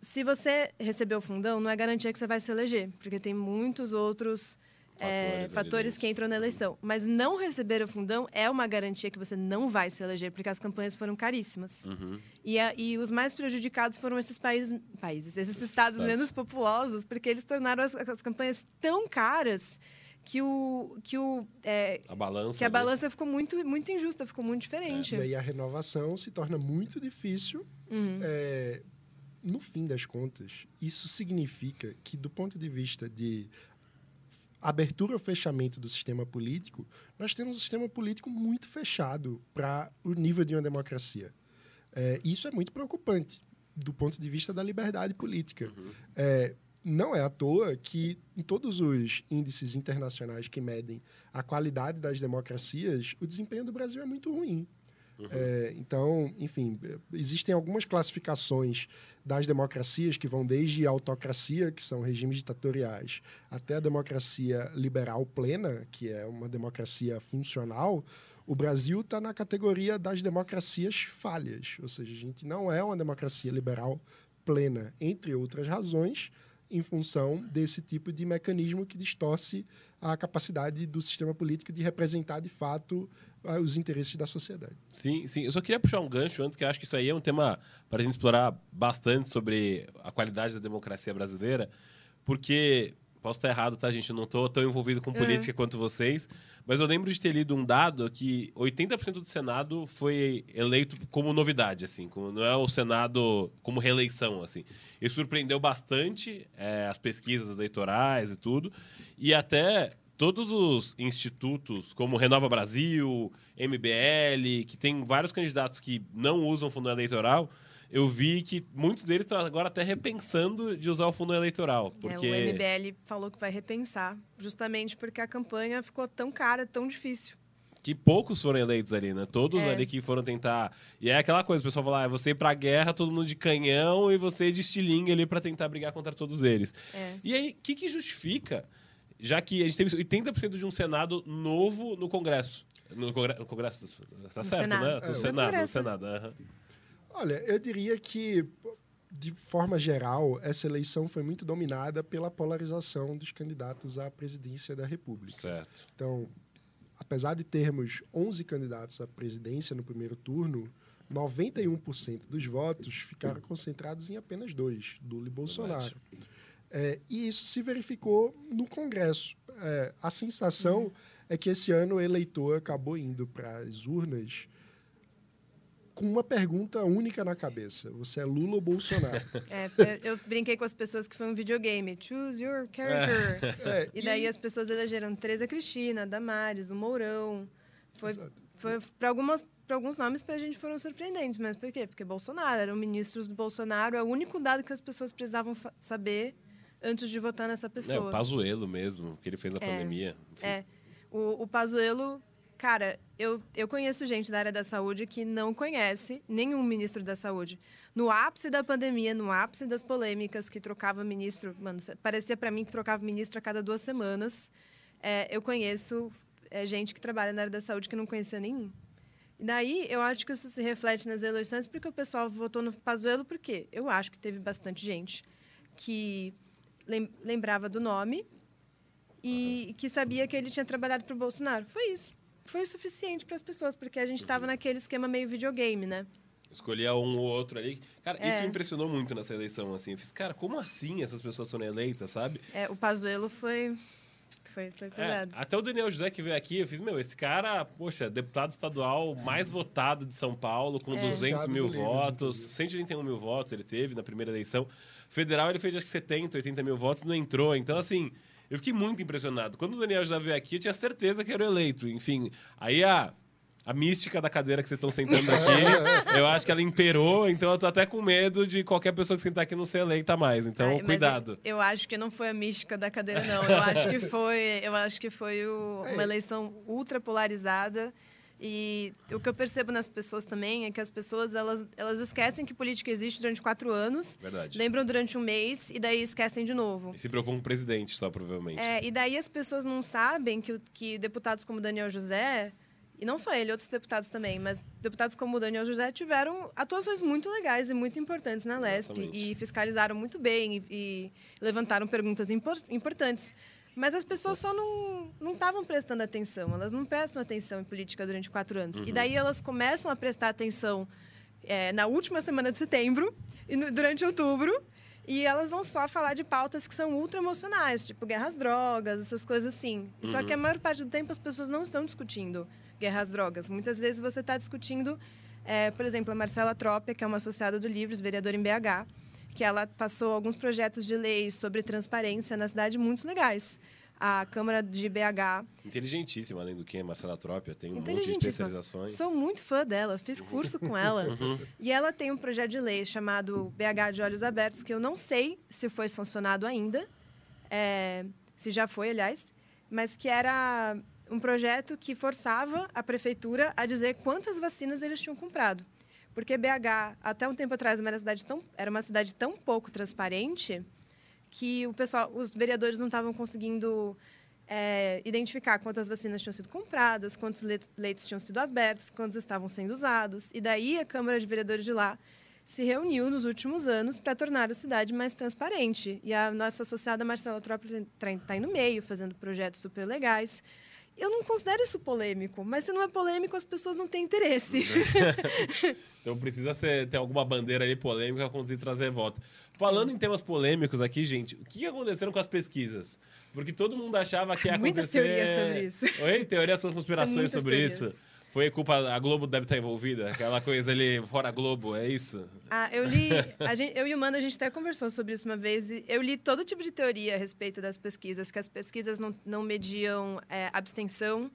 Se você recebeu o fundão, não é garantia que você vai se eleger, porque tem muitos outros fatores, é, fatores que entram na eleição. Mas não receber o fundão é uma garantia que você não vai se eleger, porque as campanhas foram caríssimas. Uhum. E, a, e os mais prejudicados foram esses países, países esses estados menos populosos, porque eles tornaram as, as campanhas tão caras que, o, que, o, é, a, balança que a balança ficou muito, muito injusta, ficou muito diferente. É. E aí a renovação se torna muito difícil... Uhum. É, no fim das contas, isso significa que, do ponto de vista de abertura ou fechamento do sistema político, nós temos um sistema político muito fechado para o nível de uma democracia. É, isso é muito preocupante, do ponto de vista da liberdade política. Uhum. É, não é à toa que, em todos os índices internacionais que medem a qualidade das democracias, o desempenho do Brasil é muito ruim. Uhum. É, então, enfim, existem algumas classificações das democracias que vão desde a autocracia, que são regimes ditatoriais, até a democracia liberal plena, que é uma democracia funcional. O Brasil está na categoria das democracias falhas, ou seja, a gente não é uma democracia liberal plena, entre outras razões, em função desse tipo de mecanismo que distorce a capacidade do sistema político de representar, de fato, os interesses da sociedade. Sim, sim. Eu só queria puxar um gancho antes, que eu acho que isso aí é um tema para a gente explorar bastante sobre a qualidade da democracia brasileira, porque... Posso estar errado, tá, gente? Eu não estou tão envolvido com política uhum. quanto vocês, mas eu lembro de ter lido um dado que oitenta por cento do Senado foi eleito como novidade, assim, como, não é o Senado como reeleição, assim. Isso surpreendeu bastante é, as pesquisas eleitorais e tudo, e até todos os institutos, como Renova Brasil, M B L, que tem vários candidatos que não usam fundo eleitoral... Eu vi que muitos deles estão agora até repensando de usar o fundo eleitoral. Porque... É, o M B L falou que vai repensar, justamente porque a campanha ficou tão cara, tão difícil. Que poucos foram eleitos ali, né? Todos é. ali que foram tentar... E é aquela coisa, o pessoal fala, ah, você ir pra guerra, todo mundo de canhão, e você de estilingue ali para tentar brigar contra todos eles. É. E aí, o que, que justifica, já que a gente teve oitenta por cento de um Senado novo no Congresso? No Congresso, no Congresso tá certo, Senado. né? No é, Senado, no Senado, aham. Uhum. Olha, eu diria que, de forma geral, essa eleição foi muito dominada pela polarização dos candidatos à presidência da República. Certo. Então, apesar de termos onze candidatos à presidência no primeiro turno, noventa e um por cento dos votos ficaram concentrados em apenas dois, Lula e Bolsonaro. É, e isso se verificou no Congresso. É, a sensação uhum. é que esse ano o eleitor acabou indo para as urnas com uma pergunta única na cabeça. Você é Lula ou Bolsonaro? É, eu brinquei com as pessoas que foi um videogame. Choose your character. É, e daí e... as pessoas elegeram Tereza Cristina, Damares, o Mourão. Foi, foi para algumas, para alguns nomes para a gente foram surpreendentes. Mas por quê? Porque Bolsonaro, eram ministros do Bolsonaro. É o único dado que as pessoas precisavam saber antes de votar nessa pessoa. É, o Pazuello mesmo, que ele fez na é, pandemia. Enfim. É, o, o Pazuello... Cara, eu, eu conheço gente da área da saúde que não conhece nenhum ministro da saúde. No ápice da pandemia, no ápice das polêmicas que trocava ministro... Mano, parecia para mim que trocava ministro a cada duas semanas. É, eu conheço é, gente que trabalha na área da saúde que não conhecia nenhum. E daí, eu acho que isso se reflete nas eleições, porque o pessoal votou no Pazuello, porque eu acho que teve bastante gente que lembrava do nome e que sabia que ele tinha trabalhado para o Bolsonaro. Foi isso. Foi o suficiente para as pessoas, porque a gente estava uhum. naquele esquema meio videogame, né? Escolhia um ou outro ali. Cara, é. isso me impressionou muito nessa eleição, assim. Eu fiz, cara, como assim essas pessoas foram eleitas, sabe? É, o Pazuello foi... foi, foi pesado. É, até o Daniel José que veio aqui, eu fiz, meu, esse cara, poxa, deputado estadual é. mais votado de São Paulo, com é. duzentos mil Livres, votos, cento e oitenta e um mil votos ele teve na primeira eleição. Federal ele fez acho que setenta, oitenta mil votos e não entrou. Então, assim, eu fiquei muito impressionado. Quando o Daniel José veio aqui, eu tinha certeza que era o eleito. Enfim, aí a... A mística da cadeira que vocês estão sentando aqui, eu acho que ela imperou, então eu tô até com medo de qualquer pessoa que sentar aqui não ser eleita mais. Então, ai, cuidado. Eu, eu acho que não foi a mística da cadeira, não. Eu acho que foi, eu acho que foi o, uma eleição ultra polarizada. E o que eu percebo nas pessoas também é que as pessoas, elas, elas esquecem que política existe durante quatro anos. Verdade. Lembram durante um mês e daí esquecem de novo. E se preocupam com o presidente só, provavelmente. É, e daí as pessoas não sabem que, que deputados como Daniel José... E não só ele, outros deputados também, mas deputados como o Daniel José tiveram atuações muito legais e muito importantes na Lesp. Exatamente. E fiscalizaram muito bem e, e levantaram perguntas impor- importantes. Mas as pessoas só não não estavam prestando atenção, elas não prestam atenção em política durante quatro anos. Uhum. E daí elas começam a prestar atenção é, na última semana de setembro e no, durante outubro. E elas vão só falar de pautas que são ultra emocionais, tipo guerra às drogas, essas coisas assim. Uhum. Só que a maior parte do tempo as pessoas não estão discutindo guerra às drogas. Muitas vezes você está discutindo, é, por exemplo, a Marcela Trópia, que é uma associada do Livres, vereadora em B H, que ela passou alguns projetos de lei sobre transparência na cidade muito legais. A Câmara de B H... Inteligentíssima, além do que, Marcela Trópia. Tem um monte de especializações. Sou muito fã dela, fiz curso com ela. Uhum. E ela tem um projeto de lei chamado B H de Olhos Abertos, que eu não sei se foi sancionado ainda, é, se já foi, aliás, mas que era um projeto que forçava a prefeitura a dizer quantas vacinas eles tinham comprado. Porque B H, até um tempo atrás, era uma cidade tão, era uma cidade tão pouco transparente... que o pessoal, os vereadores não estavam conseguindo é, identificar quantas vacinas tinham sido compradas, quantos leitos tinham sido abertos, quantos estavam sendo usados. E daí a Câmara de Vereadores de lá se reuniu nos últimos anos para tornar a cidade mais transparente. E a nossa associada Marcela Trópia está aí no meio, fazendo projetos super legais. Eu não considero isso polêmico, mas se não é polêmico, as pessoas não têm interesse. Então precisa ser, ter alguma bandeira ali polêmica para conseguir trazer voto. Falando em temas polêmicos aqui, gente, o que aconteceram com as pesquisas? Porque todo mundo achava que ia acontecer... Muitas teorias sobre isso. Oi? Teorias sobre conspirações sobre teorias. Isso. Foi culpa... A Globo deve estar envolvida? Aquela coisa ali, fora Globo, é isso? Ah, eu li... A gente, eu e o Mano, a gente até conversou sobre isso uma vez. E eu li todo tipo de teoria a respeito das pesquisas, que as pesquisas não, não mediam é, abstenção,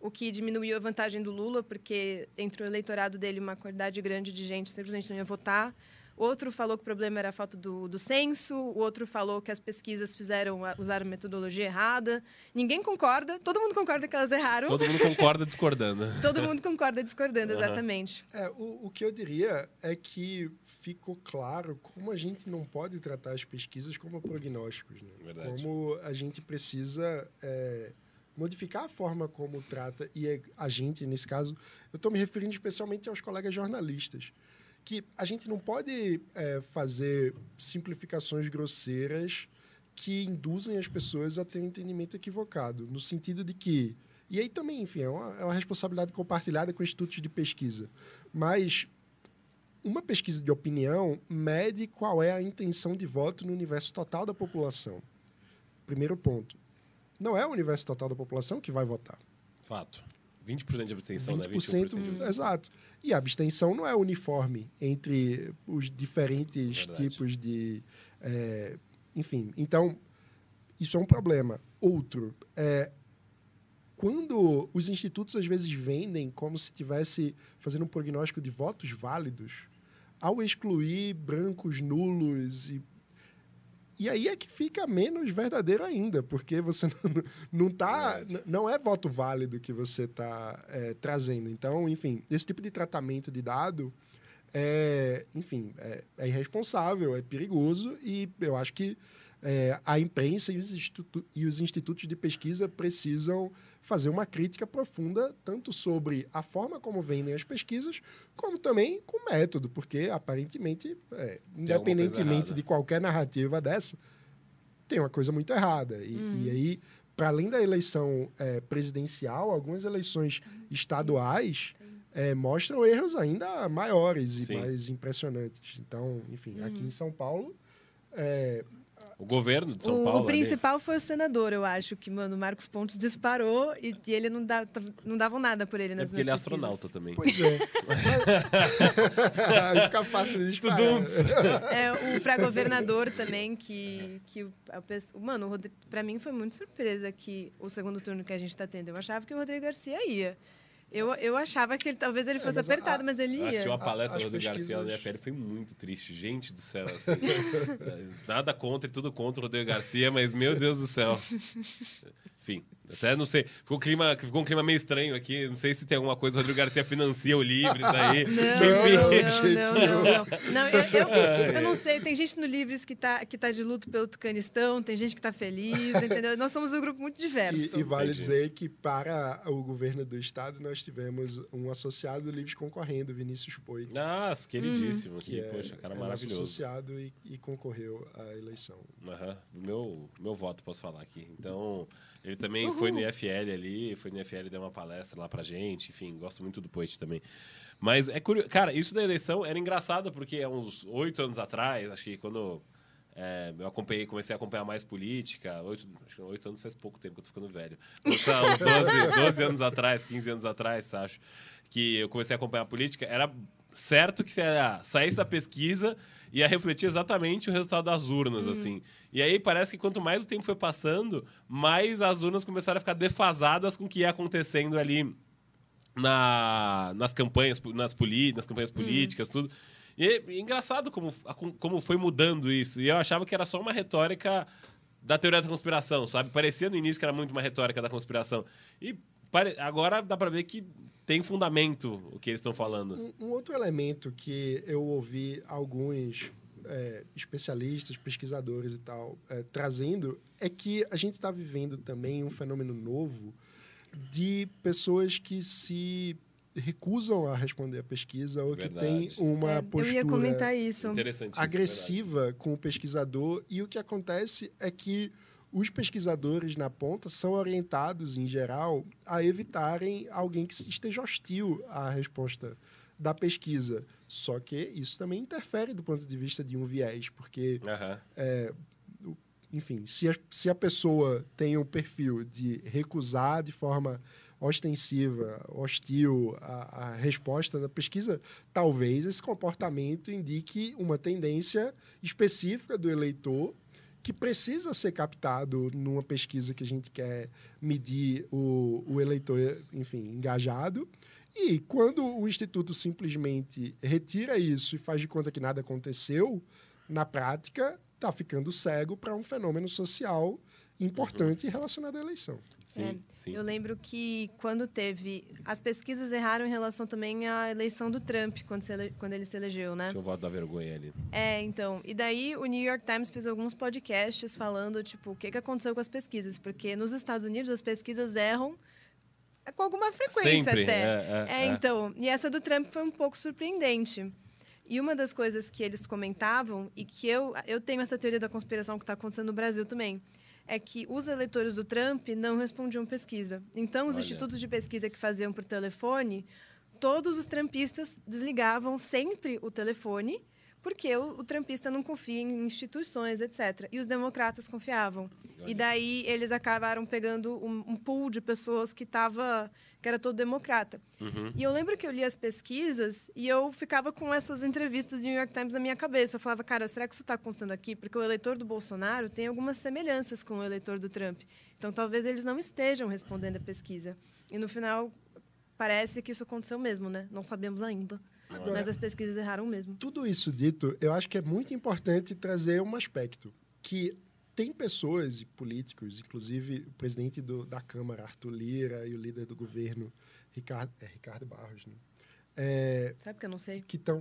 o que diminuiu a vantagem do Lula, porque entre o eleitorado dele uma quantidade grande de gente simplesmente não ia votar. Outro falou que o problema era a falta do, do censo, o outro falou que as pesquisas fizeram, usaram metodologia errada. Ninguém concorda, todo mundo concorda que elas erraram. Todo mundo concorda discordando. Todo mundo concorda discordando, exatamente. Uhum. É, o, o que eu diria é que ficou claro como a gente não pode tratar as pesquisas como prognósticos, né? Verdade. Como a gente precisa... É, modificar a forma como trata, e a gente, nesse caso, eu estou me referindo especialmente aos colegas jornalistas, que a gente não pode é, fazer simplificações grosseiras que induzem as pessoas a ter um entendimento equivocado, no sentido de que... E aí também, enfim, é uma, é uma responsabilidade compartilhada com institutos de pesquisa, mas uma pesquisa de opinião mede qual é a intenção de voto no universo total da população. Primeiro ponto. Não é o universo total da população que vai votar. Fato. vinte por cento de abstenção, vinte por cento, né? vinte e um por cento de abstenção. Exato. E a abstenção não é uniforme entre os diferentes Verdade. tipos de... É, enfim, então, isso é um problema. Outro, é, quando os institutos às vezes vendem como se estivesse fazendo um prognóstico de votos válidos, ao excluir brancos, nulos e... E aí é que fica menos verdadeiro ainda, porque você não, não tá... Verdade. Não é voto válido que você está é, trazendo. Então, enfim, esse tipo de tratamento de dado é, enfim, é, é irresponsável, é perigoso, e eu acho que é, a imprensa e os, institu- e os institutos de pesquisa precisam fazer uma crítica profunda, tanto sobre a forma como vendem as pesquisas, como também com o método, porque, aparentemente, é, independentemente de qualquer narrativa dessa, tem uma coisa muito errada. E, hum. e aí, para além da eleição é, presidencial, algumas eleições estaduais... É, mostram erros ainda maiores e Sim. mais impressionantes. Então, enfim, hum. aqui em São Paulo... É, O governo de São o, Paulo. O principal ali foi o senador, eu acho, que, mano, o Marcos Pontes disparou e, e ele não, dava, não davam nada por ele nas é porque nas ele é pesquisas. Astronauta também. Pois é. Aí fica fácil de disparar. É, o pra governador também, que... que a pessoa, mano, o Rodrigo, pra mim foi muito surpresa que o segundo turno que a gente tá tendo. Eu achava que o Rodrigo Garcia ia. Eu, eu achava que ele, talvez ele fosse é, mas apertado, a, mas ele ia. Eu assisti uma palestra do Rodrigo Garcia na F L, foi muito triste. Gente do céu, assim. Nada contra e tudo contra o Rodrigo Garcia, mas meu Deus do céu. Enfim, até não sei. Ficou um clima, ficou um clima meio estranho aqui. Não sei se tem alguma coisa. O Rodrigo Garcia financia o Livres aí. Não, não, não, não, não. não eu, eu, eu não sei. Tem gente no Livres que tá, que tá de luto pelo Tucanistão, tem gente que tá feliz, entendeu? Nós somos um grupo muito diverso. E, e vale Entendi. dizer que para o governo do Estado, nós tivemos um associado do Livres concorrendo, Vinícius Poit. Nossa, queridíssimo. Uhum. Que, que, poxa, cara é maravilhoso. Associado e, e concorreu à eleição. Uhum. Meu, meu voto, posso falar aqui. Então, ele também Uhul. foi no I F L ali, foi no I F L, deu uma palestra lá pra gente. Enfim, gosto muito do Poit também. Mas é curioso. Cara, isso da eleição era engraçado, porque há uns oito anos atrás, acho que quando... É, eu acompanhei, comecei a acompanhar mais política. Oito, acho que oito anos faz pouco tempo que eu tô ficando velho. Então, uns doze, doze anos atrás, quinze anos atrás, acho, que eu comecei a acompanhar a política. Era certo que se saísse da pesquisa, ia refletir exatamente o resultado das urnas, uhum. assim. E aí parece que quanto mais o tempo foi passando, mais as urnas começaram a ficar defasadas com o que ia acontecendo ali na, nas campanhas, nas, poli, nas campanhas políticas, uhum. tudo. E é engraçado como, como foi mudando isso. E eu achava que era só uma retórica da teoria da conspiração, sabe? Parecia no início que era muito uma retórica da conspiração. E pare... agora dá para ver que tem fundamento o que eles estão falando. Um, um outro elemento que eu ouvi alguns é, especialistas, pesquisadores e tal, é, trazendo, é que a gente está vivendo também um fenômeno novo de pessoas que se... recusam a responder a pesquisa ou verdade. que tem uma é, postura isso. agressiva verdade. com o pesquisador. E o que acontece é que os pesquisadores na ponta são orientados, em geral, a evitarem alguém que esteja hostil à resposta da pesquisa. Só que isso também interfere do ponto de vista de um viés, porque... Uh-huh. é, enfim, se a, se a pessoa tem um perfil de recusar de forma ostensiva, hostil a, a resposta da pesquisa, talvez esse comportamento indique uma tendência específica do eleitor que precisa ser captado numa pesquisa que a gente quer medir o, o eleitor, enfim, engajado. E quando o Instituto simplesmente retira isso e faz de conta que nada aconteceu, na prática... está ficando cego para um fenômeno social importante uhum. relacionado à eleição. Sim, é, sim. Eu lembro que quando teve... As pesquisas erraram em relação também à eleição do Trump, quando, se ele, quando ele se elegeu, né? Tinha o voto da vergonha ali. É, então. E daí o New York Times fez alguns podcasts falando, tipo, o que, que aconteceu com as pesquisas. Porque nos Estados Unidos as pesquisas erram com alguma frequência Sempre. até. É, é, é, é, então. E essa do Trump foi um pouco surpreendente. E uma das coisas que eles comentavam, e que eu, eu tenho essa teoria da conspiração que está acontecendo no Brasil também, é que os eleitores do Trump não respondiam pesquisa. Então, os Olha. institutos de pesquisa que faziam por telefone, todos os trumpistas desligavam sempre o telefone, porque o, o trumpista não confia em instituições, etcétera. E os democratas confiavam. Olha. E daí, eles acabaram pegando um, um pool de pessoas que estava... que era todo democrata. Uhum. E eu lembro que eu li as pesquisas e eu ficava com essas entrevistas do New York Times na minha cabeça. Eu falava, cara, será que isso está acontecendo aqui? Porque o eleitor do Bolsonaro tem algumas semelhanças com o eleitor do Trump. Então, talvez eles não estejam respondendo a pesquisa. E, no final, parece que isso aconteceu mesmo, né? Não sabemos ainda. Agora, mas as pesquisas erraram mesmo. Tudo isso dito, eu acho que é muito importante trazer um aspecto que... Tem pessoas e políticos, inclusive o presidente do, da Câmara, Arthur Lira, e o líder do governo, Ricardo, é, Ricardo Barros, né? É, Sabe que eu não sei? Que estão...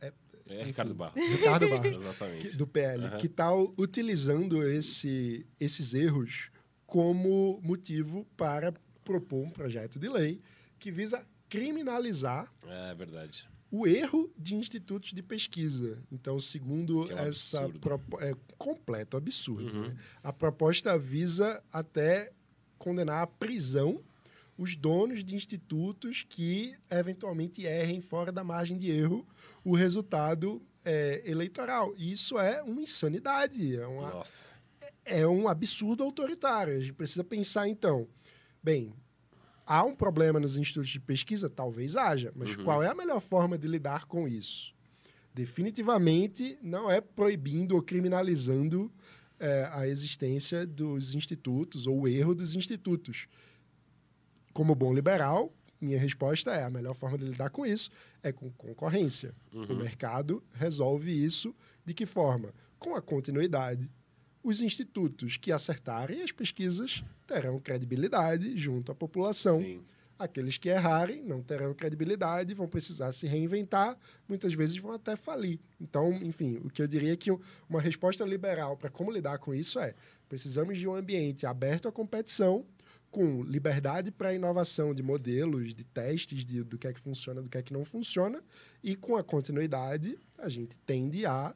É, é Ricardo Barros. Ricardo Barros, exatamente. Que, do P L, uhum. que está utilizando esse, esses erros como motivo para propor um projeto de lei que visa criminalizar... É verdade. O erro de institutos de pesquisa. Então, segundo é um essa... Propo... É completo absurdo. Uhum. Né? A proposta visa até condenar à prisão os donos de institutos que, eventualmente, errem fora da margem de erro o resultado é, eleitoral. E isso é uma insanidade. É, uma, Nossa. é um absurdo autoritário. A gente precisa pensar, então, bem, há um problema nos institutos de pesquisa? Talvez haja, mas uhum. qual é a melhor forma de lidar com isso? Definitivamente não é proibindo ou criminalizando é, a existência dos institutos ou o erro dos institutos. Como bom liberal, minha resposta é a melhor forma de lidar com isso é com concorrência. Uhum. O mercado resolve isso de que forma? Com a continuidade. Os institutos que acertarem as pesquisas terão credibilidade junto à população. Sim. Aqueles que errarem não terão credibilidade, vão precisar se reinventar, muitas vezes vão até falir. Então, enfim, o que eu diria é que uma resposta liberal para como lidar com isso é precisamos de um ambiente aberto à competição, com liberdade para a inovação de modelos, de testes, de, do que é que funciona, do que é que não funciona, e com a continuidade a gente tende a,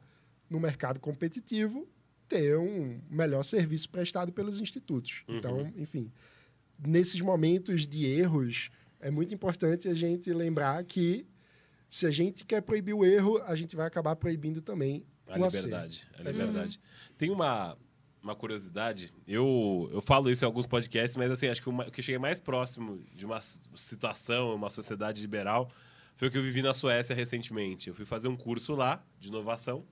no mercado competitivo, ter um melhor serviço prestado pelos institutos. Uhum. Então, enfim... nesses momentos de erros, é muito importante a gente lembrar que se a gente quer proibir o erro, a gente vai acabar proibindo também a liberdade. A liberdade. Uhum. Tem uma, uma curiosidade, eu, eu falo isso em alguns podcasts, mas assim, acho que o que cheguei mais próximo de uma situação, uma sociedade liberal, foi o que eu vivi na Suécia recentemente. Eu fui fazer um curso lá de inovação.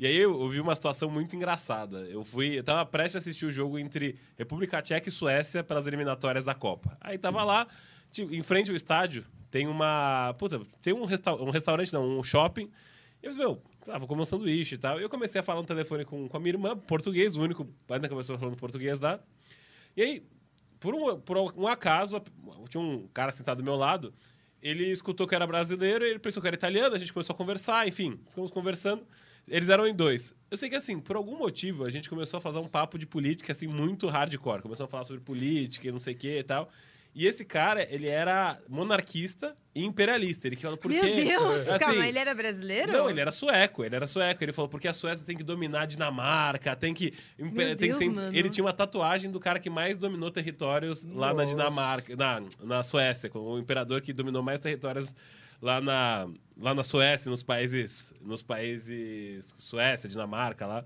E aí eu vi uma situação muito engraçada. Eu fui, eu tava prestes a assistir o jogo entre República Tcheca e Suécia pelas eliminatórias da Copa. Aí tava lá, tipo, em frente ao estádio, tem uma... Puta, tem um, resta um restaurante, não, um shopping. E eu disse, meu, tá, vou comer um sanduíche e tal. Eu comecei a falar no telefone com, com a minha irmã, português, o único, ainda começou falando português lá. E aí, por um, por um acaso, tinha um cara sentado do meu lado, ele escutou que eu era brasileiro, ele pensou que eu era italiano, a gente começou a conversar, enfim, ficamos conversando. Eles eram em dois. Eu sei que, assim, por algum motivo, a gente começou a fazer um papo de política, assim, muito hardcore. Começamos a falar sobre política e não sei o que e tal. E esse cara, ele era monarquista e imperialista. Ele falou, por quê? Meu Deus! Assim, calma, ele era brasileiro? Não, ele era sueco. Ele era sueco. Ele falou, porque a Suécia tem que dominar a Dinamarca, tem que... Meu tem Deus, que ser... mano. Ele tinha uma tatuagem do cara que mais dominou territórios Nossa. lá na Dinamarca... Na, na Suécia, com o imperador que dominou mais territórios... Lá na, lá na Suécia, nos países... Nos países... Suécia, Dinamarca, lá.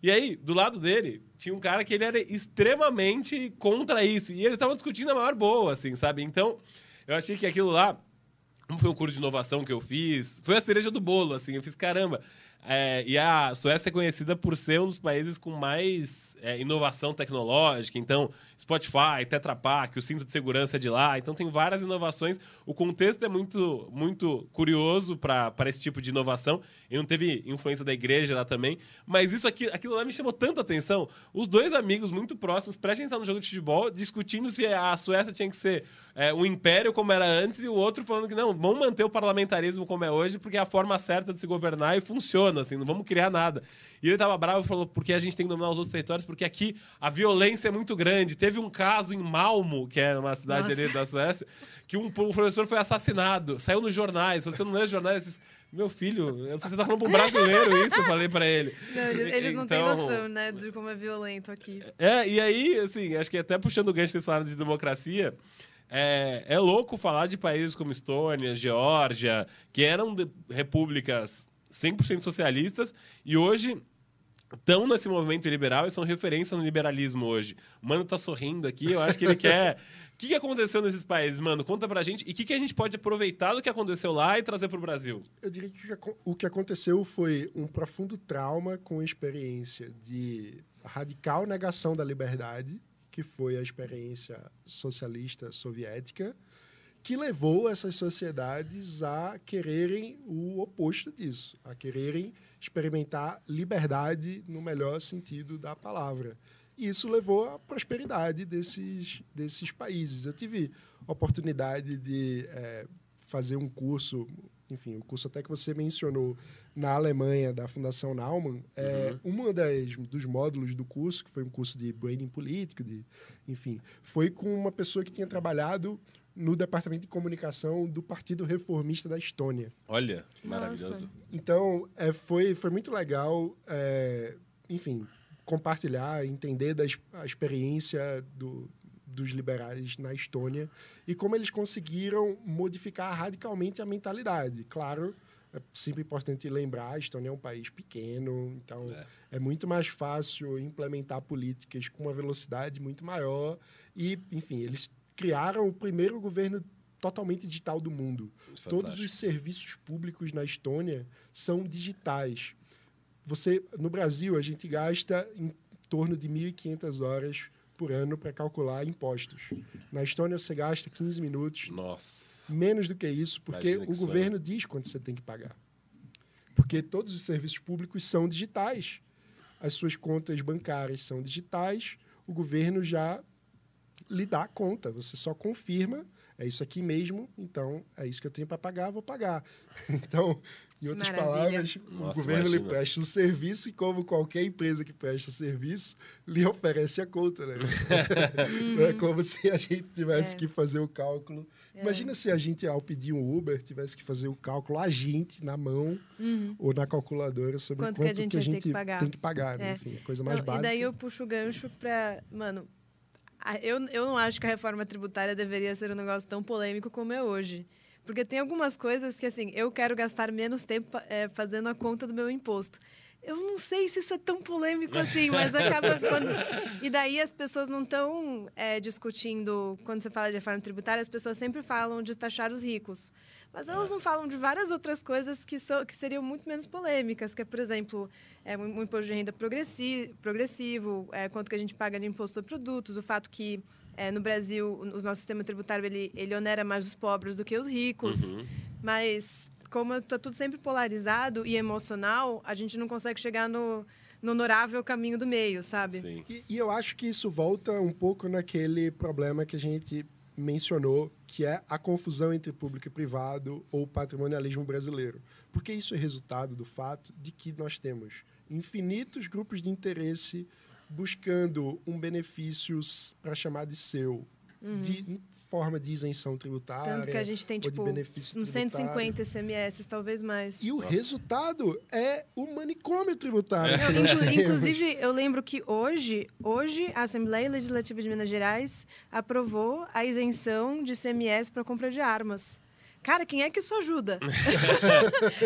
E aí, do lado dele, tinha um cara que ele era extremamente contra isso. E eles estavam discutindo a maior boa, assim, sabe? Então, eu achei que aquilo lá... Como foi um curso de inovação que eu fiz... Foi a cereja do bolo, assim. Eu fiz, caramba... É, e a Suécia é conhecida por ser um dos países com mais é, inovação tecnológica. Então, Spotify, Tetra Pak, o cinto de segurança é de lá. Então, tem várias inovações. O contexto é muito, muito curioso para esse tipo de inovação. E não teve influência da igreja lá também. Mas isso aqui, aquilo lá me chamou tanto a atenção. Os dois amigos muito próximos, prestes a estar no jogo de futebol, discutindo se a Suécia tinha que ser é, um império como era antes. E o outro falando que não, vamos manter o parlamentarismo como é hoje, porque é a forma certa de se governar e funciona. Assim, não vamos criar nada. E ele tava bravo e falou, porque a gente tem que dominar os outros territórios, porque aqui a violência é muito grande. Teve um caso em Malmo, que é uma cidade ali da Suécia, que um professor foi assassinado. Saiu nos jornais. Se você não lê os jornais, disse, meu filho, você tá falando para um brasileiro isso, eu falei para ele. Não, eles eles então, não têm noção, né, de como é violento aqui. É, e aí, assim, acho que até puxando o gancho, vocês falaram de democracia... É, é louco falar de países como Estônia, Geórgia, que eram repúblicas... cem por cento socialistas, e hoje estão nesse movimento liberal e são referência no liberalismo hoje. O Mano tá sorrindo aqui, eu acho que ele quer... O que, que aconteceu nesses países, Mano? Conta pra gente. E o que, que a gente pode aproveitar do que aconteceu lá e trazer pro Brasil? Eu diria que o que aconteceu foi um profundo trauma com a experiência de radical negação da liberdade, que foi a experiência socialista soviética, que levou essas sociedades a quererem o oposto disso, a quererem experimentar liberdade no melhor sentido da palavra. E isso levou à prosperidade desses, desses países. Eu tive a oportunidade de é, fazer um curso, enfim, o um curso até que você mencionou, na Alemanha, da Fundação Naumann. É, uhum. Um das, dos módulos do curso, que foi um curso de branding político, de, enfim, foi com uma pessoa que tinha trabalhado no departamento de comunicação do Partido Reformista da Estônia. Olha, maravilhoso. Nossa. Então, é, foi, foi muito legal, é, enfim, compartilhar, entender da, a experiência do, dos liberais na Estônia e como eles conseguiram modificar radicalmente a mentalidade. Claro, é sempre importante lembrar, a Estônia é um país pequeno, então é. é muito mais fácil implementar políticas com uma velocidade muito maior. E, enfim, eles criaram o primeiro governo totalmente digital do mundo. Fantástico. Todos os serviços públicos na Estônia são digitais. Você, no Brasil, a gente gasta em torno de mil e quinhentas horas por ano para calcular impostos. Na Estônia, você gasta quinze minutos. Nossa! Menos do que isso, porque o governo diz quanto você tem que pagar. Porque todos os serviços públicos são digitais. As suas contas bancárias são digitais. O governo já lhe dá a conta. Você só confirma. É isso aqui mesmo, então é isso que eu tenho para pagar, vou pagar. Então, em outras palavras, Nossa, o governo imagina. lhe presta um serviço e, como qualquer empresa que presta serviço, lhe oferece a conta, né? Não é como se a gente tivesse é. que fazer o cálculo. É. Imagina se a gente, ao pedir um Uber, tivesse que fazer o cálculo, a gente, na mão uhum. ou na calculadora, sobre quanto, quanto que a gente, que a gente que pagar. tem que pagar. É. Né? Enfim, a coisa mais não, básica. E daí eu puxo o gancho para... Mano, Eu, eu não acho que a reforma tributária deveria ser um negócio tão polêmico como é hoje. Porque tem algumas coisas que, assim, eu quero gastar menos tempo é, fazendo a conta do meu imposto. Eu não sei se isso é tão polêmico assim, mas acaba ficando... E daí as pessoas não estão é, discutindo... Quando você fala de reforma tributária, as pessoas sempre falam de taxar os ricos. Mas elas não falam de várias outras coisas que, são, que seriam muito menos polêmicas, que é, por exemplo, é, um imposto de renda progressi- progressivo, é, quanto que a gente paga de imposto sobre produtos, o fato que... É, no Brasil, o nosso sistema tributário, ele, ele onera mais os pobres do que os ricos. Uhum. Mas, como está tudo sempre polarizado e emocional, a gente não consegue chegar no, no honorável caminho do meio, sabe? Sim. E, e eu acho que isso volta um pouco naquele problema que a gente mencionou, que é a confusão entre público e privado ou patrimonialismo brasileiro. Porque isso é resultado do fato de que nós temos infinitos grupos de interesse buscando um benefício para chamar de seu, uhum. de forma de isenção tributária. Tanto que a gente tem, tipo, uns cento e cinquenta I C M S, talvez mais. E o Nossa. resultado é o manicômio tributário. É. Não, inclusive, eu lembro que hoje, hoje a Assembleia Legislativa de Minas Gerais aprovou a isenção de I C M S para compra de armas. Cara, quem é que isso ajuda?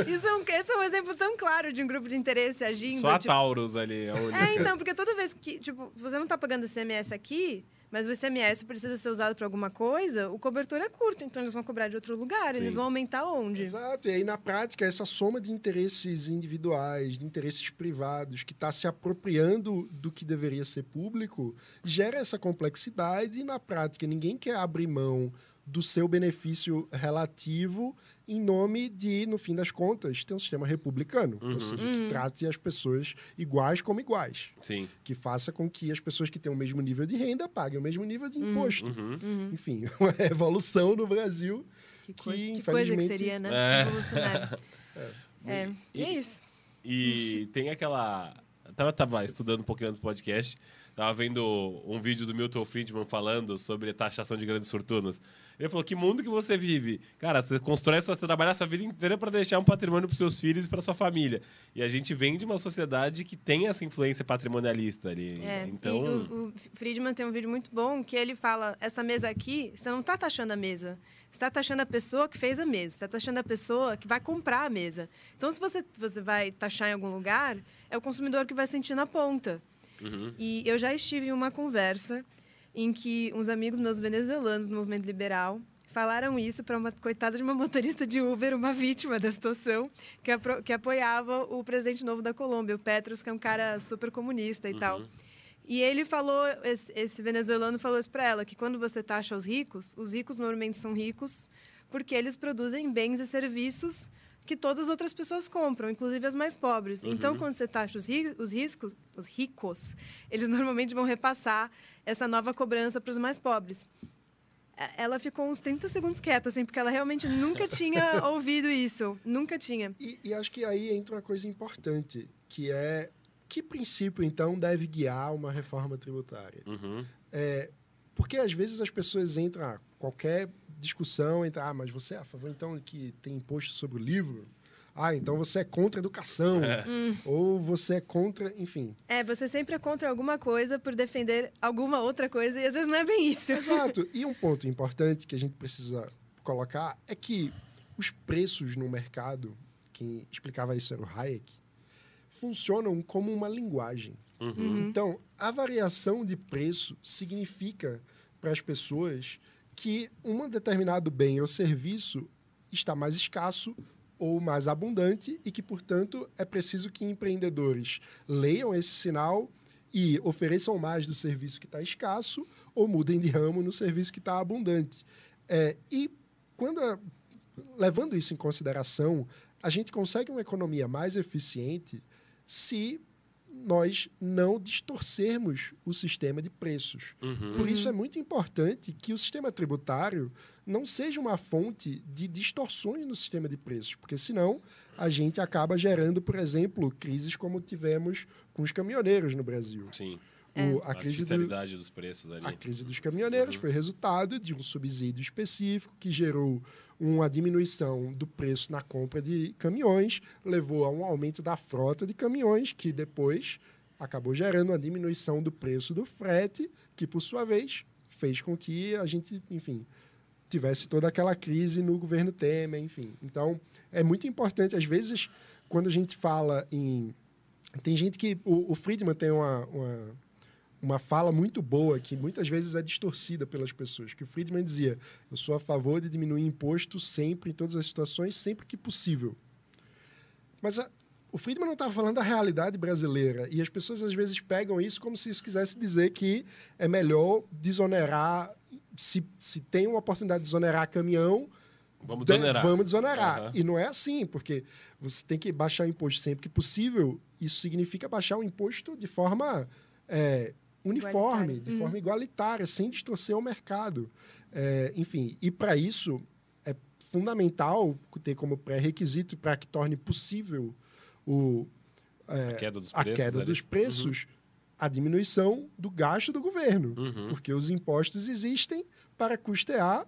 isso é um, esse é um exemplo tão claro de um grupo de interesse agindo. Só a tipo... Taurus ali. A única. É, então, porque toda vez que... Tipo, você não está pagando I C M S aqui, mas o I C M S precisa ser usado para alguma coisa, o cobertor é curto, então eles vão cobrar de outro lugar, Sim. eles vão aumentar onde? Exato, e aí, na prática, essa soma de interesses individuais, de interesses privados, que está se apropriando do que deveria ser público, gera essa complexidade e, na prática, ninguém quer abrir mão do seu benefício relativo em nome de, no fim das contas, ter um sistema republicano. Uhum. Ou seja, uhum. que trate as pessoas iguais como iguais. Sim. Que faça com que as pessoas que têm o mesmo nível de renda paguem o mesmo nível de imposto. Uhum. Uhum. Enfim, uma revolução no Brasil que, que, coi- infelizmente... que coisa que seria, né? É. Revolucionário. É. É. E, e é isso. E Ixi. tem aquela... Tava, tava estudando um pouquinho antes do podcast... Tava vendo um vídeo do Milton Friedman falando sobre taxação de grandes fortunas. Ele falou, que mundo que você vive? Cara, você constrói, você trabalha a sua vida inteira para deixar um patrimônio para os seus filhos e para sua família. E a gente vem de uma sociedade que tem essa influência patrimonialista ali. É, então... o, o Friedman tem um vídeo muito bom que ele fala, essa mesa aqui, você não está taxando a mesa. Você está taxando a pessoa que fez a mesa. Você está taxando a pessoa que vai comprar a mesa. Então, se você, você vai taxar em algum lugar, é o consumidor que vai sentir na ponta. Uhum. E eu já estive em uma conversa em que uns amigos meus venezuelanos do movimento liberal falaram isso para uma coitada de uma motorista de Uber, uma vítima da situação, que, apro- que apoiava o presidente novo da Colômbia, o Petros, que é um cara super comunista e uhum. tal. E ele falou, esse, esse venezuelano falou isso para ela, que quando você taxa os ricos, os ricos normalmente são ricos porque eles produzem bens e serviços que todas as outras pessoas compram, inclusive as mais pobres. Uhum. Então, quando você taxa os, ri- os, riscos, os ricos, eles normalmente vão repassar essa nova cobrança para os mais pobres. Ela ficou uns trinta segundos quieta, assim, porque ela realmente nunca tinha ouvido isso. Nunca tinha. E, e acho que aí entra uma coisa importante, que é que princípio, então, deve guiar uma reforma tributária? Uhum. É, porque, às vezes, as pessoas entram... Ah, qualquer... discussão entre, ah, mas você é a favor, então, que tem imposto sobre o livro? Ah, então você é contra a educação. É. Hum. Ou você é contra, enfim. É, você sempre é contra alguma coisa por defender alguma outra coisa, e às vezes não é bem isso. Exato. E um ponto importante que a gente precisa colocar é que os preços no mercado, quem explicava isso era o Hayek, funcionam como uma linguagem. Uhum. Então, a variação de preço significa para as pessoas que um determinado bem ou serviço está mais escasso ou mais abundante e que, portanto, é preciso que empreendedores leiam esse sinal e ofereçam mais do serviço que está escasso ou mudem de ramo no serviço que está abundante. É, e, quando a, levando isso em consideração, a gente consegue uma economia mais eficiente se nós não distorcermos o sistema de preços. Uhum. Por isso é muito importante que o sistema tributário não seja uma fonte de distorções no sistema de preços, porque senão a gente acaba gerando, por exemplo, crises como tivemos com os caminhoneiros no Brasil. Sim. O, a, a crise artificialidade do, dos preços ali. A crise dos caminhoneiros uhum. foi resultado de um subsídio específico que gerou uma diminuição do preço na compra de caminhões, levou a um aumento da frota de caminhões, que depois acabou gerando uma diminuição do preço do frete, que, por sua vez, fez com que a gente, enfim, tivesse toda aquela crise no governo Temer, enfim. Então, é muito importante. Às vezes, quando a gente fala em... Tem gente que... O, o Friedman tem uma... uma uma fala muito boa, que muitas vezes é distorcida pelas pessoas, que o Friedman dizia: eu sou a favor de diminuir imposto sempre, em todas as situações, sempre que possível. Mas a, o Friedman não estava falando da realidade brasileira, e as pessoas às vezes pegam isso como se isso quisesse dizer que é melhor desonerar, se, se tem uma oportunidade de desonerar caminhão, vamos desonerar. De, vamos desonerar. Uhum. E não é assim, porque você tem que baixar o imposto sempre que possível, isso significa baixar o imposto de forma... É, uniforme, de hum. forma igualitária, sem distorcer o mercado. É, enfim, e para isso é fundamental ter como pré-requisito para que torne possível o, é, a queda dos a preços, queda dos preços uhum. a diminuição do gasto do governo, uhum. porque os impostos existem para custear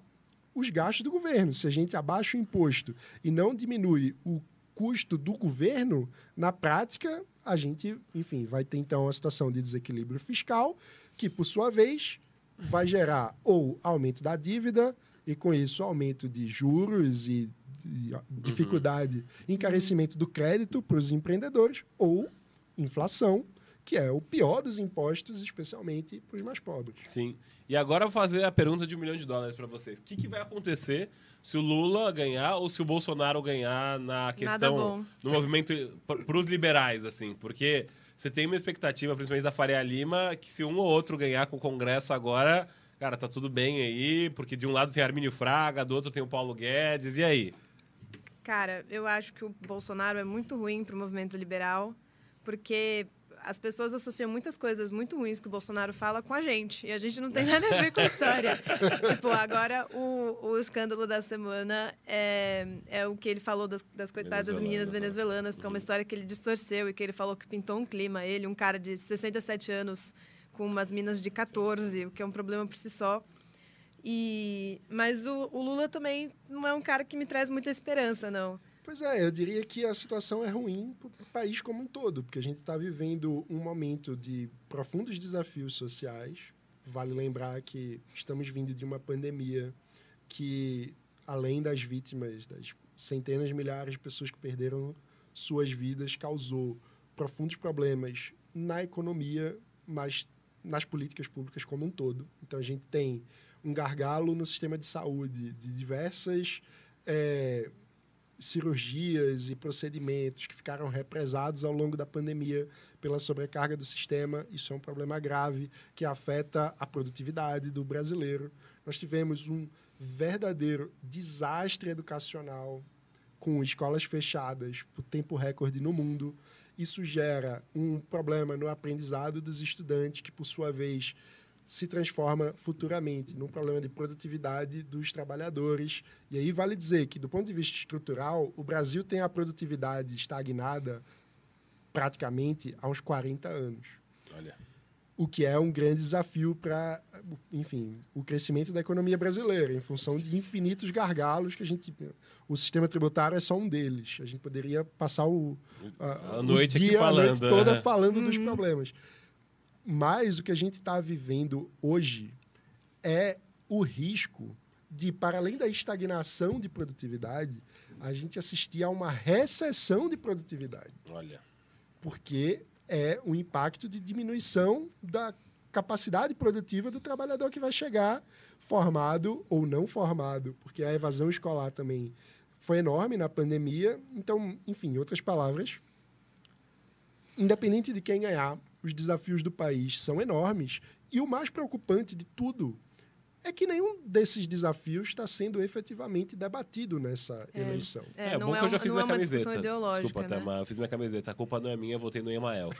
os gastos do governo. Se a gente abaixa o imposto e não diminui o custo do governo, na prática... a gente, enfim, vai ter, então, uma situação de desequilíbrio fiscal que, por sua vez, vai gerar ou aumento da dívida e, com isso, aumento de juros e de dificuldade, uhum. encarecimento do crédito para os empreendedores ou inflação, que é o pior dos impostos, especialmente para os mais pobres. Sim. E agora eu vou fazer a pergunta de um milhão de dólares para vocês. O que, que vai acontecer se o Lula ganhar ou se o Bolsonaro ganhar na questão do movimento para os liberais, assim? Porque você tem uma expectativa, principalmente da Faria Lima, que se um ou outro ganhar com o Congresso agora, cara, tá tudo bem aí, porque de um lado tem Armínio Fraga, do outro tem o Paulo Guedes, e aí? Cara, eu acho que o Bolsonaro é muito ruim para o movimento liberal, porque... as pessoas associam muitas coisas muito ruins que o Bolsonaro fala com a gente. E a gente não tem nada a ver com a história. Tipo, agora o, o escândalo da semana é, é o que ele falou das, das coitadas das meninas venezuelanas, que é uma história que ele distorceu e que ele falou que pintou um clima. Ele, um cara de sessenta e sete anos com umas meninas de quatorze, o que é um problema por si só. E, mas o, o Lula também não é um cara que me traz muita esperança, não. Pois é, eu diria que a situação é ruim para o país como um todo, porque a gente está vivendo um momento de profundos desafios sociais. Vale lembrar que estamos vindo de uma pandemia que, além das vítimas, das centenas de milhares de pessoas que perderam suas vidas, causou profundos problemas na economia, mas nas políticas públicas como um todo. Então, a gente tem um gargalo no sistema de saúde, de diversas... É, cirurgias e procedimentos que ficaram represados ao longo da pandemia pela sobrecarga do sistema. Isso é um problema grave que afeta a produtividade do brasileiro. Nós tivemos um verdadeiro desastre educacional com escolas fechadas por tempo recorde no mundo. Isso gera um problema no aprendizado dos estudantes que, por sua vez, se transforma futuramente num problema de produtividade dos trabalhadores. E aí vale dizer que, do ponto de vista estrutural, o Brasil tem a produtividade estagnada praticamente há uns quarenta anos. Olha. O que é um grande desafio para, enfim, o crescimento da economia brasileira, em função de infinitos gargalos que a gente... O sistema tributário é só um deles. A gente poderia passar o, a, a noite o dia, aqui falando, a noite toda né? falando uhum. dos problemas. Mas o que a gente está vivendo hoje é o risco de, para além da estagnação de produtividade, a gente assistia a uma recessão de produtividade. Olha. Porque é um impacto de diminuição da capacidade produtiva do trabalhador que vai chegar formado ou não formado, porque a evasão escolar também foi enorme na pandemia. Então, enfim, em outras palavras, independente de quem ganhar, os desafios do país são enormes. E o mais preocupante de tudo é que nenhum desses desafios está sendo efetivamente debatido nessa é. eleição. É, é bom é que eu já fiz minha é camiseta. Desculpa, né? Tama, eu fiz minha camiseta. A culpa não é minha, eu votei no Emael.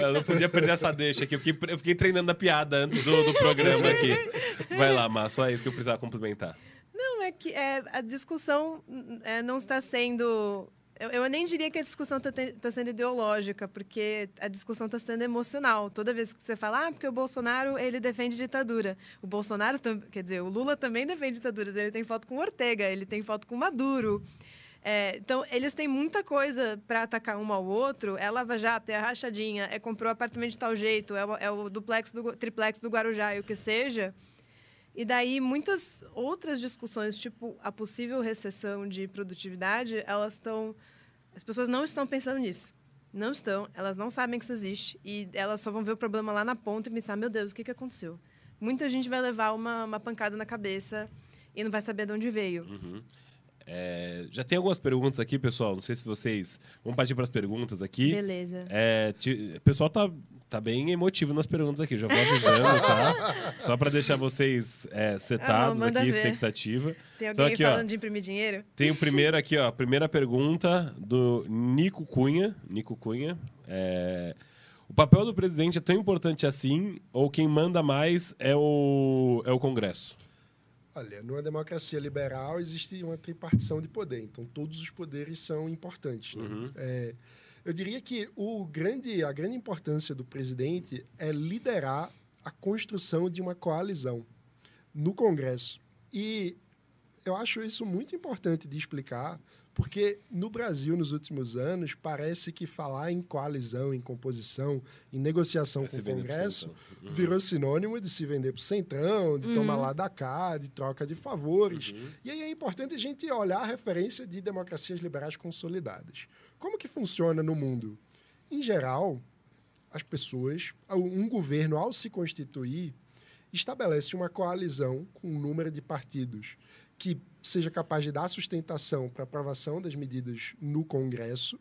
Eu não podia perder essa deixa aqui. Eu fiquei, eu fiquei treinando a piada antes do, do programa aqui. Vai lá, Má, só é isso que eu precisava complementar. Não, é que é, a discussão é, não está sendo... Eu, eu nem diria que a discussão está tá sendo ideológica, porque a discussão está sendo emocional. Toda vez que você fala, ah, porque o Bolsonaro, ele defende ditadura. O Bolsonaro, quer dizer, o Lula também defende ditaduras. Ele tem foto com Ortega, ele tem foto com Maduro. É, então, eles têm muita coisa para atacar um ao outro. É Lava Jato, é a rachadinha, é comprou apartamento de tal jeito, é o, é o duplex, do, triplex do Guarujá e o que seja... E daí, muitas outras discussões, tipo a possível recessão de produtividade, elas estão... As pessoas não estão pensando nisso. Não estão, elas não sabem que isso existe. E elas só vão ver o problema lá na ponta e pensar, meu Deus, o que, que aconteceu? Muita gente vai levar uma, uma pancada na cabeça e não vai saber de onde veio. Uhum. É, já tem algumas perguntas aqui, pessoal. Não sei se vocês... Vamos partir para as perguntas aqui. Beleza. É, o pessoal tá... Tá bem emotivo nas perguntas aqui, já vou avisando, tá? Só para deixar vocês é, setados ah, não, aqui, expectativa. Tem alguém então, aqui, falando ó, de imprimir dinheiro? Tem o primeiro aqui, ó. Primeira pergunta do Nico Cunha. Nico Cunha. É... O papel do presidente é tão importante assim ou quem manda mais é o, é o Congresso? Olha, numa democracia liberal existe uma tripartição de poder. Então, todos os poderes são importantes, né? Uhum. É... Eu diria que o grande, a grande importância do presidente é liderar a construção de uma coalizão no Congresso. E eu acho isso muito importante de explicar, porque no Brasil, nos últimos anos, parece que falar em coalizão, em composição, em negociação é com o Congresso, uhum. virou sinônimo de se vender para o Centrão, de uhum. tomar lá da cá, de troca de favores. Uhum. E aí é importante a gente olhar a referência de democracias liberais consolidadas. Como que funciona no mundo? Em geral, as pessoas, um governo, ao se constituir, estabelece uma coalizão com um número de partidos que seja capaz de dar sustentação para aprovação das medidas no Congresso,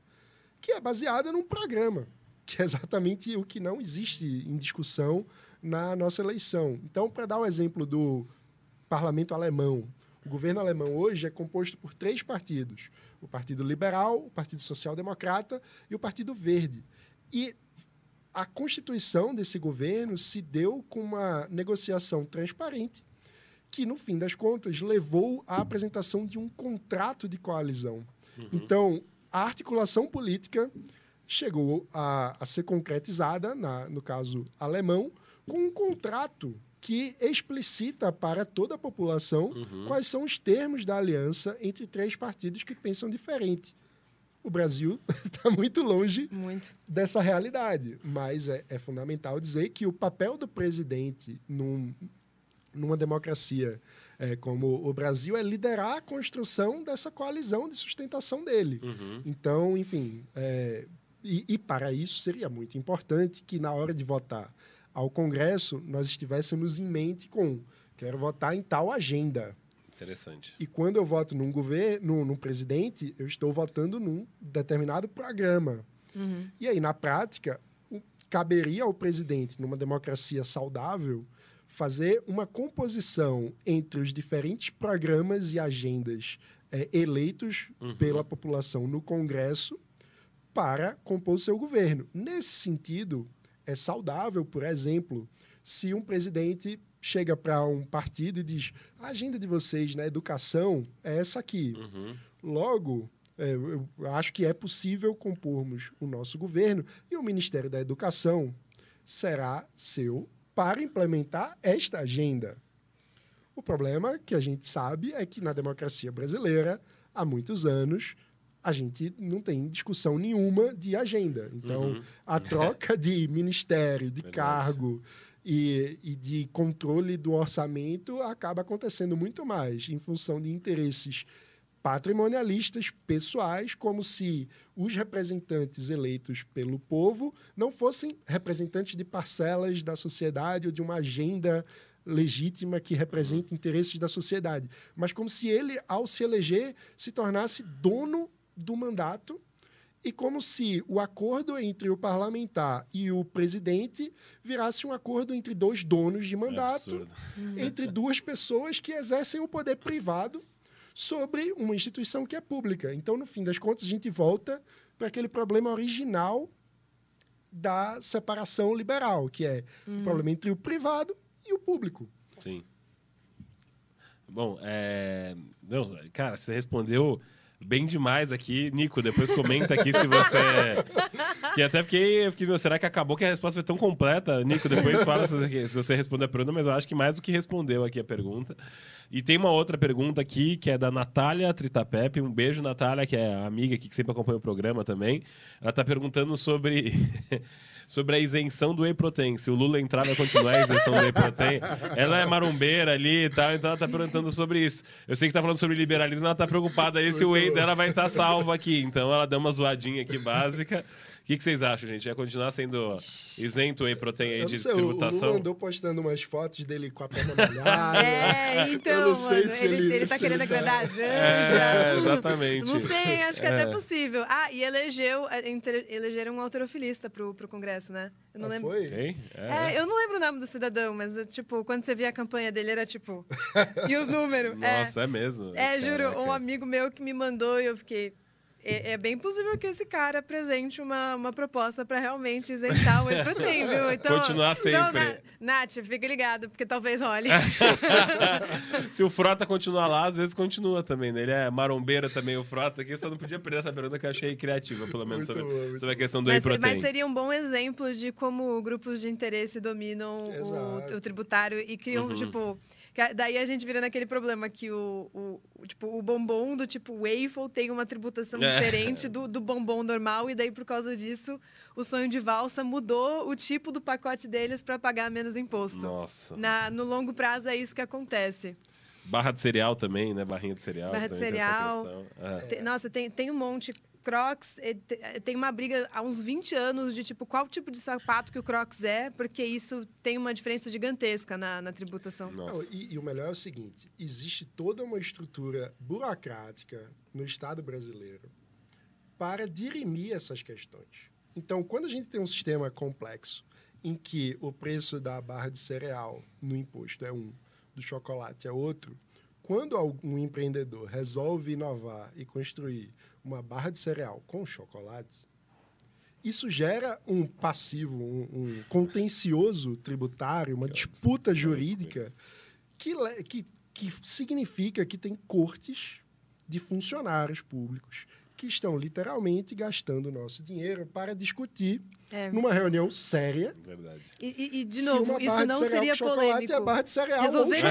que é baseada num programa, que é exatamente o que não existe em discussão na nossa eleição. Então, para dar um exemplo do parlamento alemão, o governo alemão hoje é composto por três partidos. O Partido Liberal, o Partido Social Democrata e o Partido Verde. E a constituição desse governo se deu com uma negociação transparente que, no fim das contas, levou à apresentação de um contrato de coalizão. Uhum. Então, a articulação política chegou a, a ser concretizada, na, no caso alemão, com um contrato que explicita para toda a população uhum. quais são os termos da aliança entre três partidos que pensam diferente. O Brasil está muito longe muito. dessa realidade, mas é, é fundamental dizer que o papel do presidente num, numa democracia é, como o Brasil é liderar a construção dessa coalizão de sustentação dele. Uhum. Então, enfim, é, e, e para isso seria muito importante que na hora de votar ao Congresso, nós estivéssemos em mente com quero votar em tal agenda. Interessante. E quando eu voto num governo, num, num presidente, eu estou votando num determinado programa. Uhum. E aí, na prática, caberia ao presidente, numa democracia saudável, fazer uma composição entre os diferentes programas e agendas é, eleitos uhum. pela população no Congresso para compor o seu governo. Nesse sentido... É saudável, por exemplo, se um presidente chega para um partido e diz a agenda de vocês na educação é essa aqui. Uhum. Logo, eu acho que é possível compormos o nosso governo e o Ministério da Educação será seu para implementar esta agenda. O problema que a gente sabe é que na democracia brasileira, há muitos anos... a gente não tem discussão nenhuma de agenda. Então, uhum. a troca de ministério, de Beleza. cargo e, e de controle do orçamento acaba acontecendo muito mais em função de interesses patrimonialistas, pessoais, como se os representantes eleitos pelo povo não fossem representantes de parcelas da sociedade ou de uma agenda legítima que representa interesses da sociedade, mas como se ele, ao se eleger, se tornasse dono do mandato e como se o acordo entre o parlamentar e o presidente virasse um acordo entre dois donos de mandato, é entre duas pessoas que exercem o poder privado sobre uma instituição que é pública. Então, no fim das contas, a gente volta para aquele problema original da separação liberal, que é hum. o problema entre o privado e o público. Sim. Bom, é... Não, cara, você respondeu bem demais aqui. Nico, depois comenta aqui se você... Que até fiquei... fiquei meu, será que acabou que a resposta foi tão completa? Nico, depois fala se você respondeu a pergunta, mas eu acho que mais do que respondeu aqui a pergunta. E tem uma outra pergunta aqui, que é da Natália Tritapepe. Um beijo, Natália, que é amiga aqui, que sempre acompanha o programa também. Ela tá perguntando sobre... sobre a isenção do whey protein. Se o Lula entrar, vai continuar a isenção do whey protein. Ela é marombeira ali e tal, então ela tá perguntando sobre isso. Eu sei que tá falando sobre liberalismo, mas ela tá preocupada aí se o whey dela vai estar tá salvo aqui. Então ela deu uma zoadinha aqui básica. O que, que vocês acham, gente? Ia continuar sendo isento o whey protein aí de sei, tributação? O Lula andou postando umas fotos dele com a perna molhada. É, então, eu não sei mano, se ele, ele, ele tá querendo agradar a janja. É, exatamente. Não sei, acho que é até possível. Ah, e elegeu, elegeram um alterofilista pro, pro Congresso, né? Eu não ah, lembro. Foi? Okay. É, é. Eu não lembro o nome do cidadão, mas, tipo, quando você via a campanha dele, era tipo... E os números? Nossa, é, é mesmo? É, juro, Caraca. um amigo meu que me mandou e eu fiquei... É, é bem possível que esse cara apresente uma, uma proposta para realmente isentar o whey protein, viu? Então, continuar sempre. Então, Nath, fica ligado, porque talvez role. Se o Frota continuar lá, às vezes continua também, né? Ele é marombeiro também, o Frota aqui. Só não podia perder essa pergunta que eu achei criativa, pelo menos, sobre, bom, sobre a questão do whey protein. Mas seria um bom exemplo de como grupos de interesse dominam o, o tributário e criam, uhum. tipo... Daí a gente vira naquele problema que o, o, tipo, o bombom do tipo waffle tem uma tributação é. diferente do, do bombom normal. E daí, por causa disso, o sonho de valsa mudou o tipo do pacote deles para pagar menos imposto. Nossa. Na, no longo prazo, é isso que acontece. Barra de cereal também, né? Barrinha de cereal. Barra de cereal. Tem essa questão. É. Tem, nossa, tem, tem um monte... Crocs, tem uma briga há uns vinte anos de, tipo, qual tipo de sapato que o Crocs é, porque isso tem uma diferença gigantesca na, na tributação. Não, e, e o melhor é o seguinte, existe toda uma estrutura burocrática no Estado brasileiro para dirimir essas questões. Então, quando a gente tem um sistema complexo em que o preço da barra de cereal no imposto é um, do chocolate é outro, quando algum empreendedor resolve inovar e construir uma barra de cereal com chocolate, isso gera um passivo, um, um contencioso tributário, uma disputa jurídica que, que, que significa que tem cortes de funcionários públicos que estão literalmente gastando o nosso dinheiro para discutir é. numa reunião séria. Verdade. E, e, de novo, isso não seria polêmico. É barra de cereal resolver,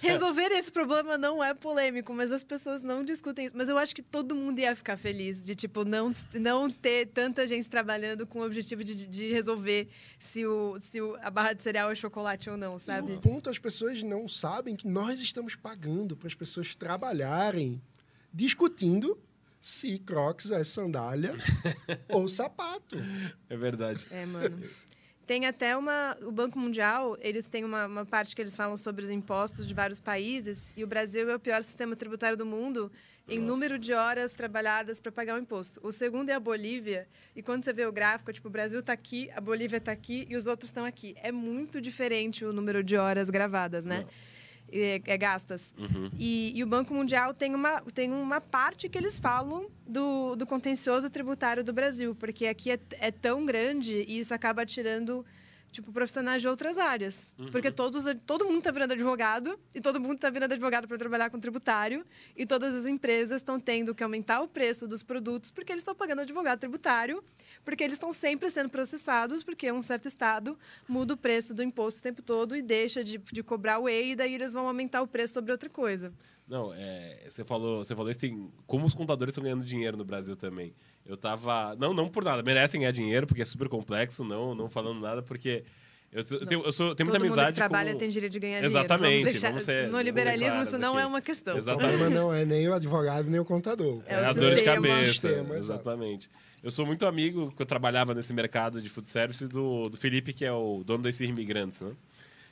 resolver esse problema não é polêmico, mas as pessoas não discutem isso. Mas eu acho que todo mundo ia ficar feliz de tipo não, não ter tanta gente trabalhando com o objetivo de, de resolver se, o, se o, a barra de cereal é chocolate ou não, sabe? No ponto, as pessoas não sabem que nós estamos pagando para as pessoas trabalharem discutindo se Crocs é sandália ou sapato. É verdade. É, mano. Tem até uma... O Banco Mundial, eles têm uma, uma parte que eles falam sobre os impostos de vários países e o Brasil é o pior sistema tributário do mundo em Nossa. número de horas trabalhadas para pagar o imposto. O segundo é a Bolívia e quando você vê o gráfico, tipo, o Brasil está aqui, a Bolívia está aqui e os outros estão aqui. É muito diferente o número de horas gravadas, né? Não. É, é gastas. Uhum. E, e o Banco Mundial tem uma, tem uma parte que eles falam do, do contencioso tributário do Brasil, porque aqui é, é tão grande e isso acaba tirando tipo, profissionais de outras áreas. Uhum. Porque todos, todo mundo está virando advogado e todo mundo está virando advogado para trabalhar com tributário e todas as empresas estão tendo que aumentar o preço dos produtos porque eles estão pagando advogado tributário, porque eles estão sempre sendo processados, porque um certo estado muda o preço do imposto o tempo todo e deixa de, de cobrar o whey e daí eles vão aumentar o preço sobre outra coisa. Não, é, você falou, você falou isso, tem, como os contadores estão ganhando dinheiro no Brasil também. Eu tava... Não, não por nada. Merecem ganhar dinheiro, porque é super complexo, não, não falando nada, porque... Eu, eu, tenho, eu sou, tenho muita amizade com... Todo mundo que trabalha com... tem direito de ganhar Exatamente, dinheiro. Exatamente. No liberalismo isso não aqui. É uma questão. Exatamente. Mas não é nem o advogado, nem o contador. É, é o a dor de cabeça. Sistema, exatamente. Eu sou muito amigo, porque eu trabalhava nesse mercado de food service, do, do Felipe, que é o dono da Esses Imigrantes, né?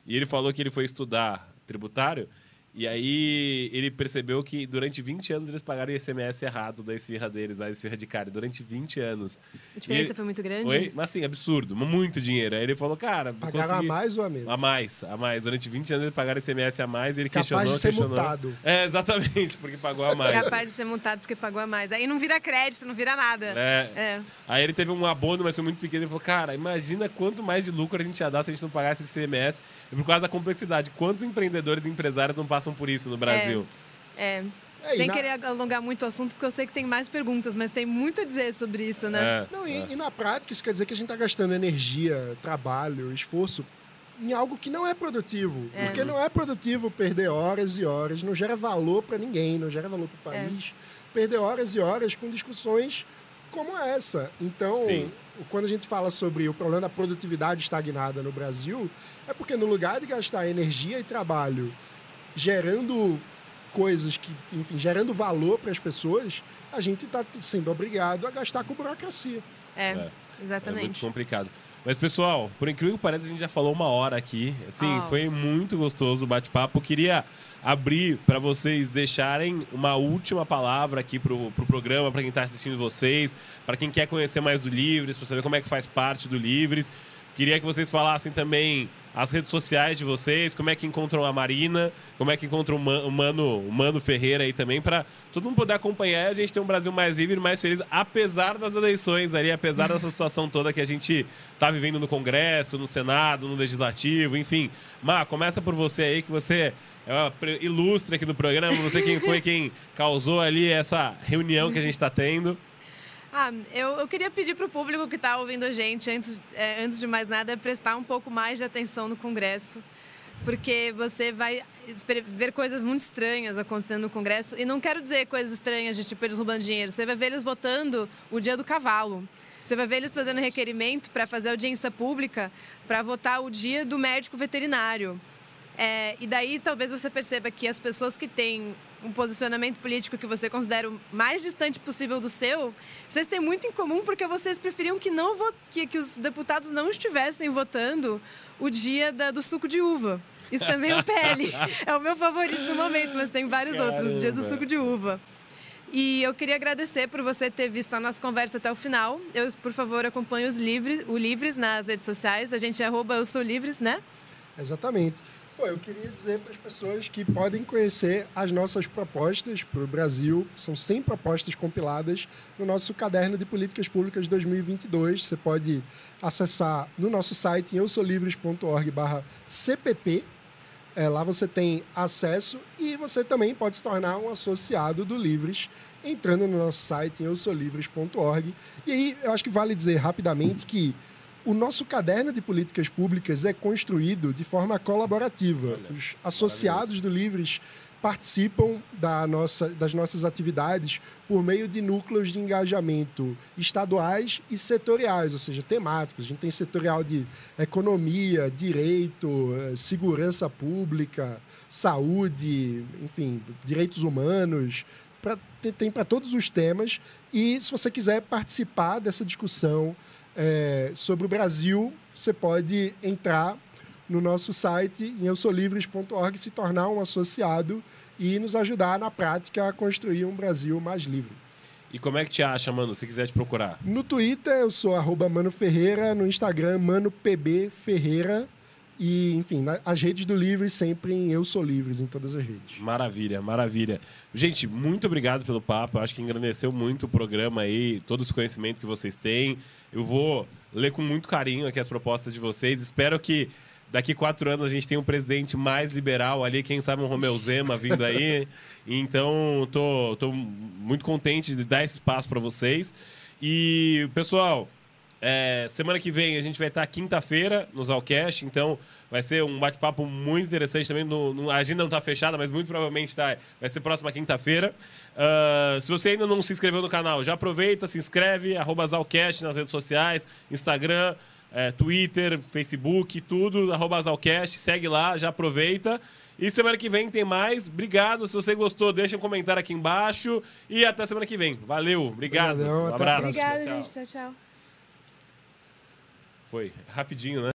E ele falou que ele foi estudar tributário, e aí ele percebeu que durante vinte anos eles pagaram I C M S errado da esfirra deles, da esfirra de carne, durante vinte anos. A diferença ele... foi muito grande? Foi, mas assim, absurdo, muito dinheiro. Aí ele falou, cara... Pagaram consegui... a mais ou a menos? A mais, a mais. Durante vinte anos eles pagaram I C M S a mais e ele Capaz questionou, questionou. Capaz de ser multado. É, exatamente, porque pagou a mais. Capaz de ser multado porque pagou a mais. Aí não vira crédito, não vira nada. É. é. Aí ele teve um abono, mas foi muito pequeno. Ele falou, cara, imagina quanto mais de lucro a gente ia dar se a gente não pagasse I C M S. E por causa da complexidade, quantos empreendedores e empresários não passam por isso no Brasil. É, é. Ei, sem na... querer alongar muito o assunto, porque eu sei que tem mais perguntas, mas tem muito a dizer sobre isso, né? É. Não, e, é. e na prática isso quer dizer que a gente está gastando energia, trabalho, esforço em algo que não é produtivo. É. Porque não é produtivo perder horas e horas, não gera valor para ninguém, não gera valor para o país. É. Perder horas e horas com discussões como essa. Então, sim, quando a gente fala sobre o problema da produtividade estagnada no Brasil, é porque no lugar de gastar energia e trabalho gerando coisas que, enfim, gerando valor para as pessoas, a gente está sendo obrigado a gastar com burocracia. É, é, exatamente. É muito complicado. Mas, pessoal, por incrível que pareça, a gente já falou uma hora aqui. Assim, oh. Foi muito gostoso o bate-papo. Queria abrir para vocês deixarem uma última palavra aqui para o pro programa, para quem está assistindo vocês, para quem quer conhecer mais do Livres, para saber como é que faz parte do Livres. Queria que vocês falassem também as redes sociais de vocês, como é que encontram a Marina, como é que encontram o Mano, o Mano Ferreira aí também, para todo mundo poder acompanhar e a gente ter um Brasil mais livre, mais feliz, apesar das eleições ali, apesar dessa situação toda que a gente tá vivendo no Congresso, no Senado, no Legislativo, enfim. Má, começa por você aí, que você é ilustre aqui no programa, você quem foi quem causou ali essa reunião que a gente tá tendo. Ah, eu, eu queria pedir para o público que está ouvindo a gente, antes, é, antes de mais nada, é prestar um pouco mais de atenção no Congresso, porque você vai ver coisas muito estranhas acontecendo no Congresso, e não quero dizer coisas estranhas de tipo eles roubando dinheiro, você vai ver eles votando o dia do cavalo. Você vai ver eles fazendo requerimento para fazer audiência pública, para votar o dia do médico veterinário. É, e daí talvez você perceba que as pessoas que têm um posicionamento político que você considera o mais distante possível do seu, vocês têm muito em comum porque vocês preferiam que, não vo... que, que os deputados não estivessem votando o dia da, do suco de uva. Isso também é o P L. É o meu favorito no momento, mas tem vários Caramba. outros, o dia do suco de uva. E eu queria agradecer por você ter visto a nossa conversa até o final. Eu, por favor, acompanho os livres, o Livres nas redes sociais. A gente é arroba eu sou livres, né? Exatamente. Pô, eu queria dizer para as pessoas que podem conhecer as nossas propostas para o Brasil. São cem propostas compiladas no nosso Caderno de Políticas Públicas dois mil e vinte e dois. Você pode acessar no nosso site em eu sou livres ponto org barra C P P. É, lá você tem acesso e você também pode se tornar um associado do Livres entrando no nosso site em eu sou livres ponto org. E aí eu acho que vale dizer rapidamente que o nosso Caderno de Políticas Públicas é construído de forma colaborativa. Os associados do Livres participam da nossa, das nossas atividades por meio de núcleos de engajamento estaduais e setoriais, ou seja, temáticos. A gente tem setorial de economia, direito, segurança pública, saúde, enfim, direitos humanos. Pra, tem para todos os temas. E se você quiser participar dessa discussão, É, sobre o Brasil, você pode entrar no nosso site em eu sou livres ponto org, se tornar um associado e nos ajudar na prática a construir um Brasil mais livre. E como é que te acha, Mano, se quiser te procurar? No Twitter eu sou arroba Mano Ferreira, no Instagram Mano P B Ferreira e, enfim, as redes do Livres sempre em Eu Sou Livres, em todas as redes. Maravilha, maravilha. Gente, muito obrigado pelo papo. Eu acho que engrandeceu muito o programa aí, todo esse conhecimento que vocês têm. Eu vou ler com muito carinho aqui as propostas de vocês. Espero que daqui quatro anos a gente tenha um presidente mais liberal ali, quem sabe um Romeu Zema vindo aí. Então, tô, tô muito contente de dar esse espaço para vocês. E, pessoal, É, semana que vem a gente vai estar quinta-feira no Zalcast, então vai ser um bate-papo muito interessante também. No, no, a agenda não está fechada, mas muito provavelmente tá, vai ser próxima quinta-feira. Uh, se você ainda não se inscreveu no canal, já aproveita, se inscreve, arroba Zalcast nas redes sociais, Instagram, é, Twitter, Facebook, tudo, arroba Zalcast, segue lá, já aproveita. E semana que vem tem mais. Obrigado. Se você gostou, deixa um comentário aqui embaixo. E até semana que vem. Valeu. Obrigado. Valeu, um abraço. Obrigada, gente. Tchau, tchau. Foi rapidinho, né?